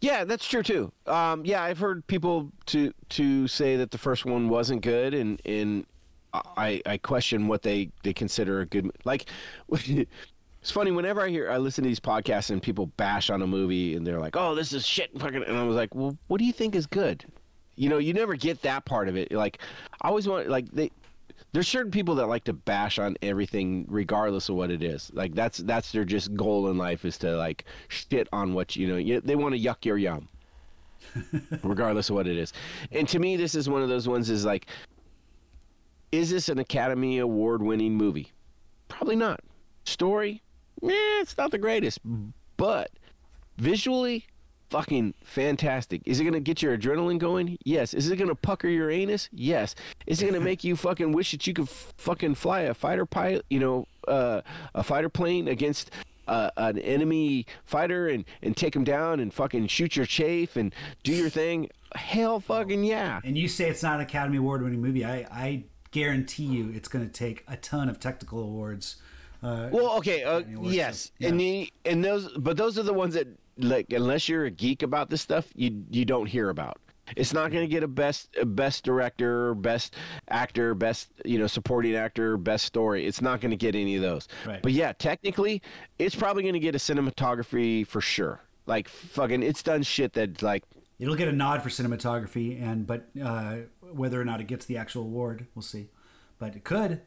yeah, that's true too. I've heard people to say that the first one wasn't good, and I question what they consider a good. Like, it's funny, whenever I listen to these podcasts and people bash on a movie and they're like, "Oh, this is shit," fucking, and I was like, "Well, what do you think is good?" You never get that part of it. Like, I always want, like, they. There's certain people that like to bash on everything regardless of what it is. Like, that's their just goal in life, is to like shit on what they want to yuck your yum regardless of what it is. And to me, this is one of those ones, is like, is this an Academy Award winning movie? Probably not. Story? It's not the greatest, but visually fucking fantastic. Is it going to get your adrenaline going? Yes. Is it going to pucker your anus? Yes. Is it going to make you fucking wish that you could fucking fly a fighter plane against an enemy fighter and take him down and fucking shoot your chafe and do your thing? Hell fucking yeah. And you say it's not an Academy Award winning movie. I guarantee you it's going to take a ton of technical awards. Yes. Yeah. And those are the ones that, like, unless you're a geek about this stuff, you don't hear about. It's not going to get a best director, best actor, best, supporting actor, best story. It's not going to get any of those. Right. But yeah, technically, it's probably going to get a cinematography for sure. Like, fucking, it's done shit that, like, it'll get a nod for cinematography, but whether or not it gets the actual award, we'll see. But it could.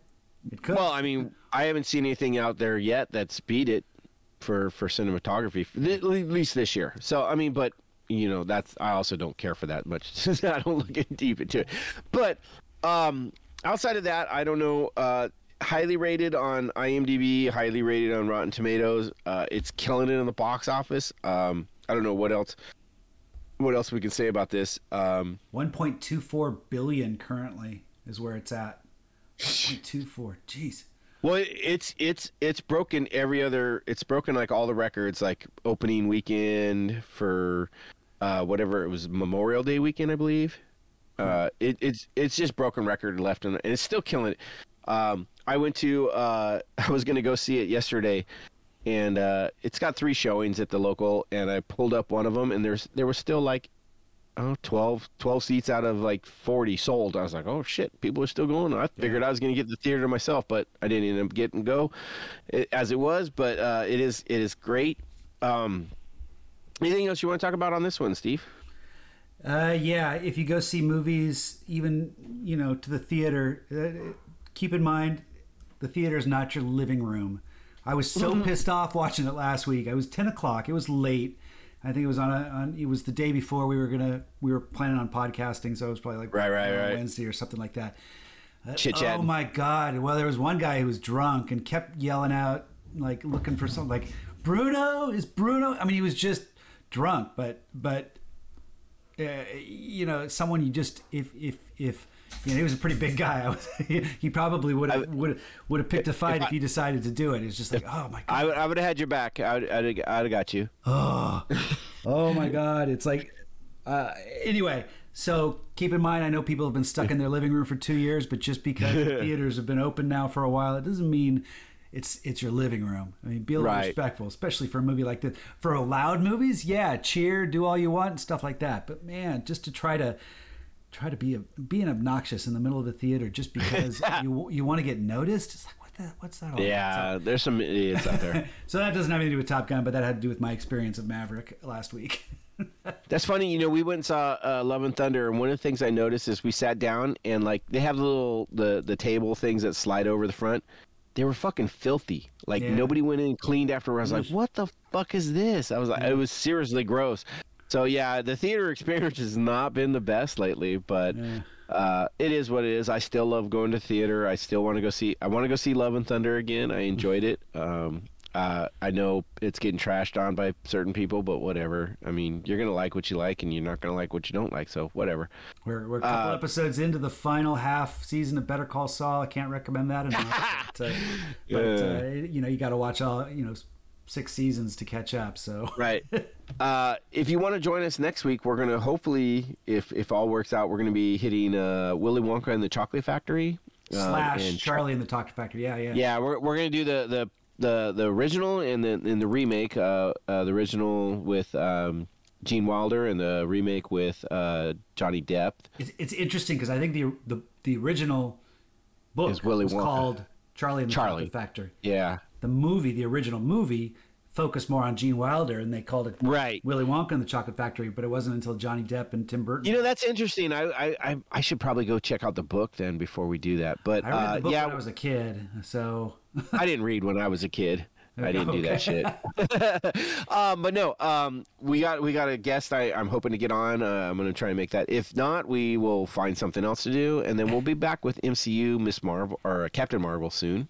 It could. Well, I mean, I haven't seen anything out there yet that's beat it for cinematography, at least this year. So, I mean, but, that's, I also don't care for that much since I don't look deep into it. But outside of that, I don't know. Highly rated on IMDb, highly rated on Rotten Tomatoes. It's killing it in the box office. I don't know what else. What else we can say about this? 1.24 billion currently is where it's at. 1.24, jeez. Well, it's broken every other. It's broken like all the records, like opening weekend for whatever it was, Memorial Day weekend, I believe. It's just broken record left and it's still killing it. I was gonna go see it yesterday. And it's got 3 showings at the local, and I pulled up one of them, and there was still, like, 12 seats out of, like, 40 sold. I was like, oh, shit, people are still going. I figured I was going to get the theater myself, but I didn't end up getting to go as it was. But it is great. Anything else you want to talk about on this one, Steve? Yeah, if you go see movies, even, to the theater, keep in mind the theater is not your living room. I was so pissed off watching it last week. I was 10:00. It was late. I think it was it was the day before we were planning on podcasting. So it was probably like right. Wednesday or something like that. Chit chat. Oh my God. Well, there was one guy who was drunk and kept yelling out, like looking for something like Bruno is Bruno. I mean, he was just drunk, but someone you just, if, he was a pretty big guy. He probably would have picked a fight if he decided to do it. It's just like, oh my God. I would have had your back. I'd have got you. Oh my God. It's like, anyway. So keep in mind, I know people have been stuck in their living room for 2 years, but just because theaters have been open now for a while, it doesn't mean it's your living room. I mean, be a little respectful, especially for a movie like this. For loud movies, yeah, cheer, do all you want, and stuff like that. But man, just to try to be obnoxious in the middle of the theater just because you want to get noticed. It's like, what's that all about? Yeah, there's some idiots out there. So that doesn't have anything to do with Top Gun, but that had to do with my experience of Maverick last week. That's funny. We went and saw Love and Thunder, and one of the things I noticed is we sat down and, like, they have the table things that slide over the front. They were fucking filthy. Like, nobody went in and cleaned afterward. I was like, what the fuck is this? I was like, it was seriously gross. So, yeah, the theater experience has not been the best lately, but it is what it is. I still love going to theater. I still want to go see – I want to go see Love and Thunder again. I enjoyed it. I know it's getting trashed on by certain people, but whatever. I mean, you're going to like what you like, and you're not going to like what you don't like, so whatever. We're a couple episodes into the final half season of Better Call Saul. I can't recommend that enough. You got to watch all – 6 seasons to catch up, so right. If you want to join us next week, we're going to hopefully, if all works out, we're going to be hitting Willy Wonka and the Chocolate Factory / Charlie and the Chocolate Factory. Yeah. We're going to do the original and then in the remake. The original with Gene Wilder and the remake with Johnny Depp. It's interesting because I think the original book was called Charlie and the Chocolate Factory. Yeah. The original movie, focused more on Gene Wilder, and they called it Willy Wonka and the Chocolate Factory, but it wasn't until Johnny Depp and Tim Burton. That's interesting. I should probably go check out the book then before we do that. But I read the book when I was a kid, so I didn't read when I was a kid. I didn't do that shit. But no, we got a guest I'm hoping to get on. I'm going to try and make that. If not, we will find something else to do, and then we'll be back with MCU Miss Marvel or Captain Marvel soon.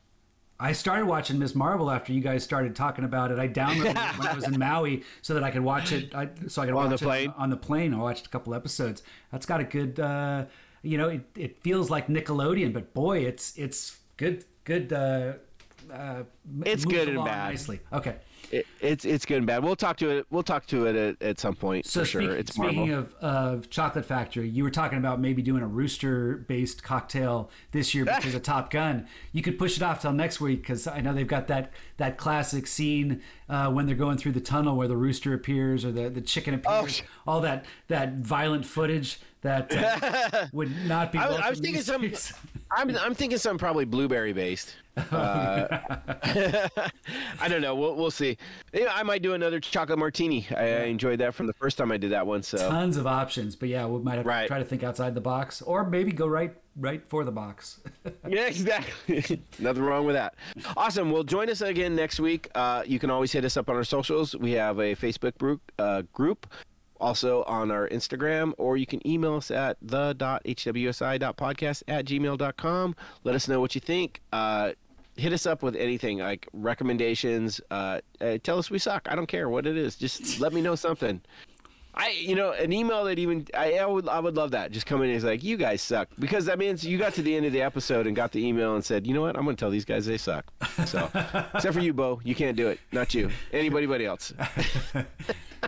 I started watching Ms. Marvel after you guys started talking about it. I downloaded it when I was in Maui so that I could watch it. On the plane. I watched a couple episodes. That's got a good, it feels like Nickelodeon, but boy, it's good. It's good and bad. Nicely. Okay. It's good and bad. We'll talk to it. We'll talk to it at some point. So for sure. It's Marvel. Speaking of Chocolate Factory, you were talking about maybe doing a rooster-based cocktail this year because of Top Gun. You could push it off till next week because I know they've got that classic scene when they're going through the tunnel where the rooster appears or the chicken appears. Oh. All that violent footage that would not be. I was thinking I'm thinking something probably blueberry-based. I don't know. We'll see. I might do another chocolate martini. I enjoyed that from the first time I did that one. So tons of options, but yeah, we might have to try to think outside the box, or maybe go right for the box. Yeah, exactly. Nothing wrong with that. Awesome. Well, join us again next week. You can always hit us up on our socials. We have a Facebook group. Also on our Instagram, or you can email us at the.hwsi.podcast@gmail.com. Let us know what you think. Hit us up with anything, like recommendations. Tell us we suck. I don't care what it is. Just let me know something. An email that even I would love that. Just come in and it's like, you guys suck, because that means you got to the end of the episode and got the email and said, you know what, I'm going to tell these guys they suck. So except for you, Bo, you can't do it. Not you. Anybody else.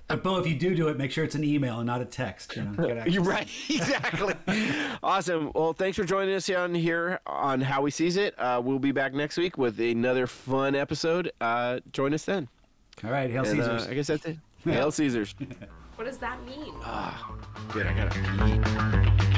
But Bo, if you do it, make sure it's an email and not a text. You know? You're right. Exactly. Awesome. Well, thanks for joining us on How We Sees It. We'll be back next week with another fun episode. Join us then. All right. Hail Caesars. I guess that's it. Hail Caesars. What does that mean? Good. I got to pee.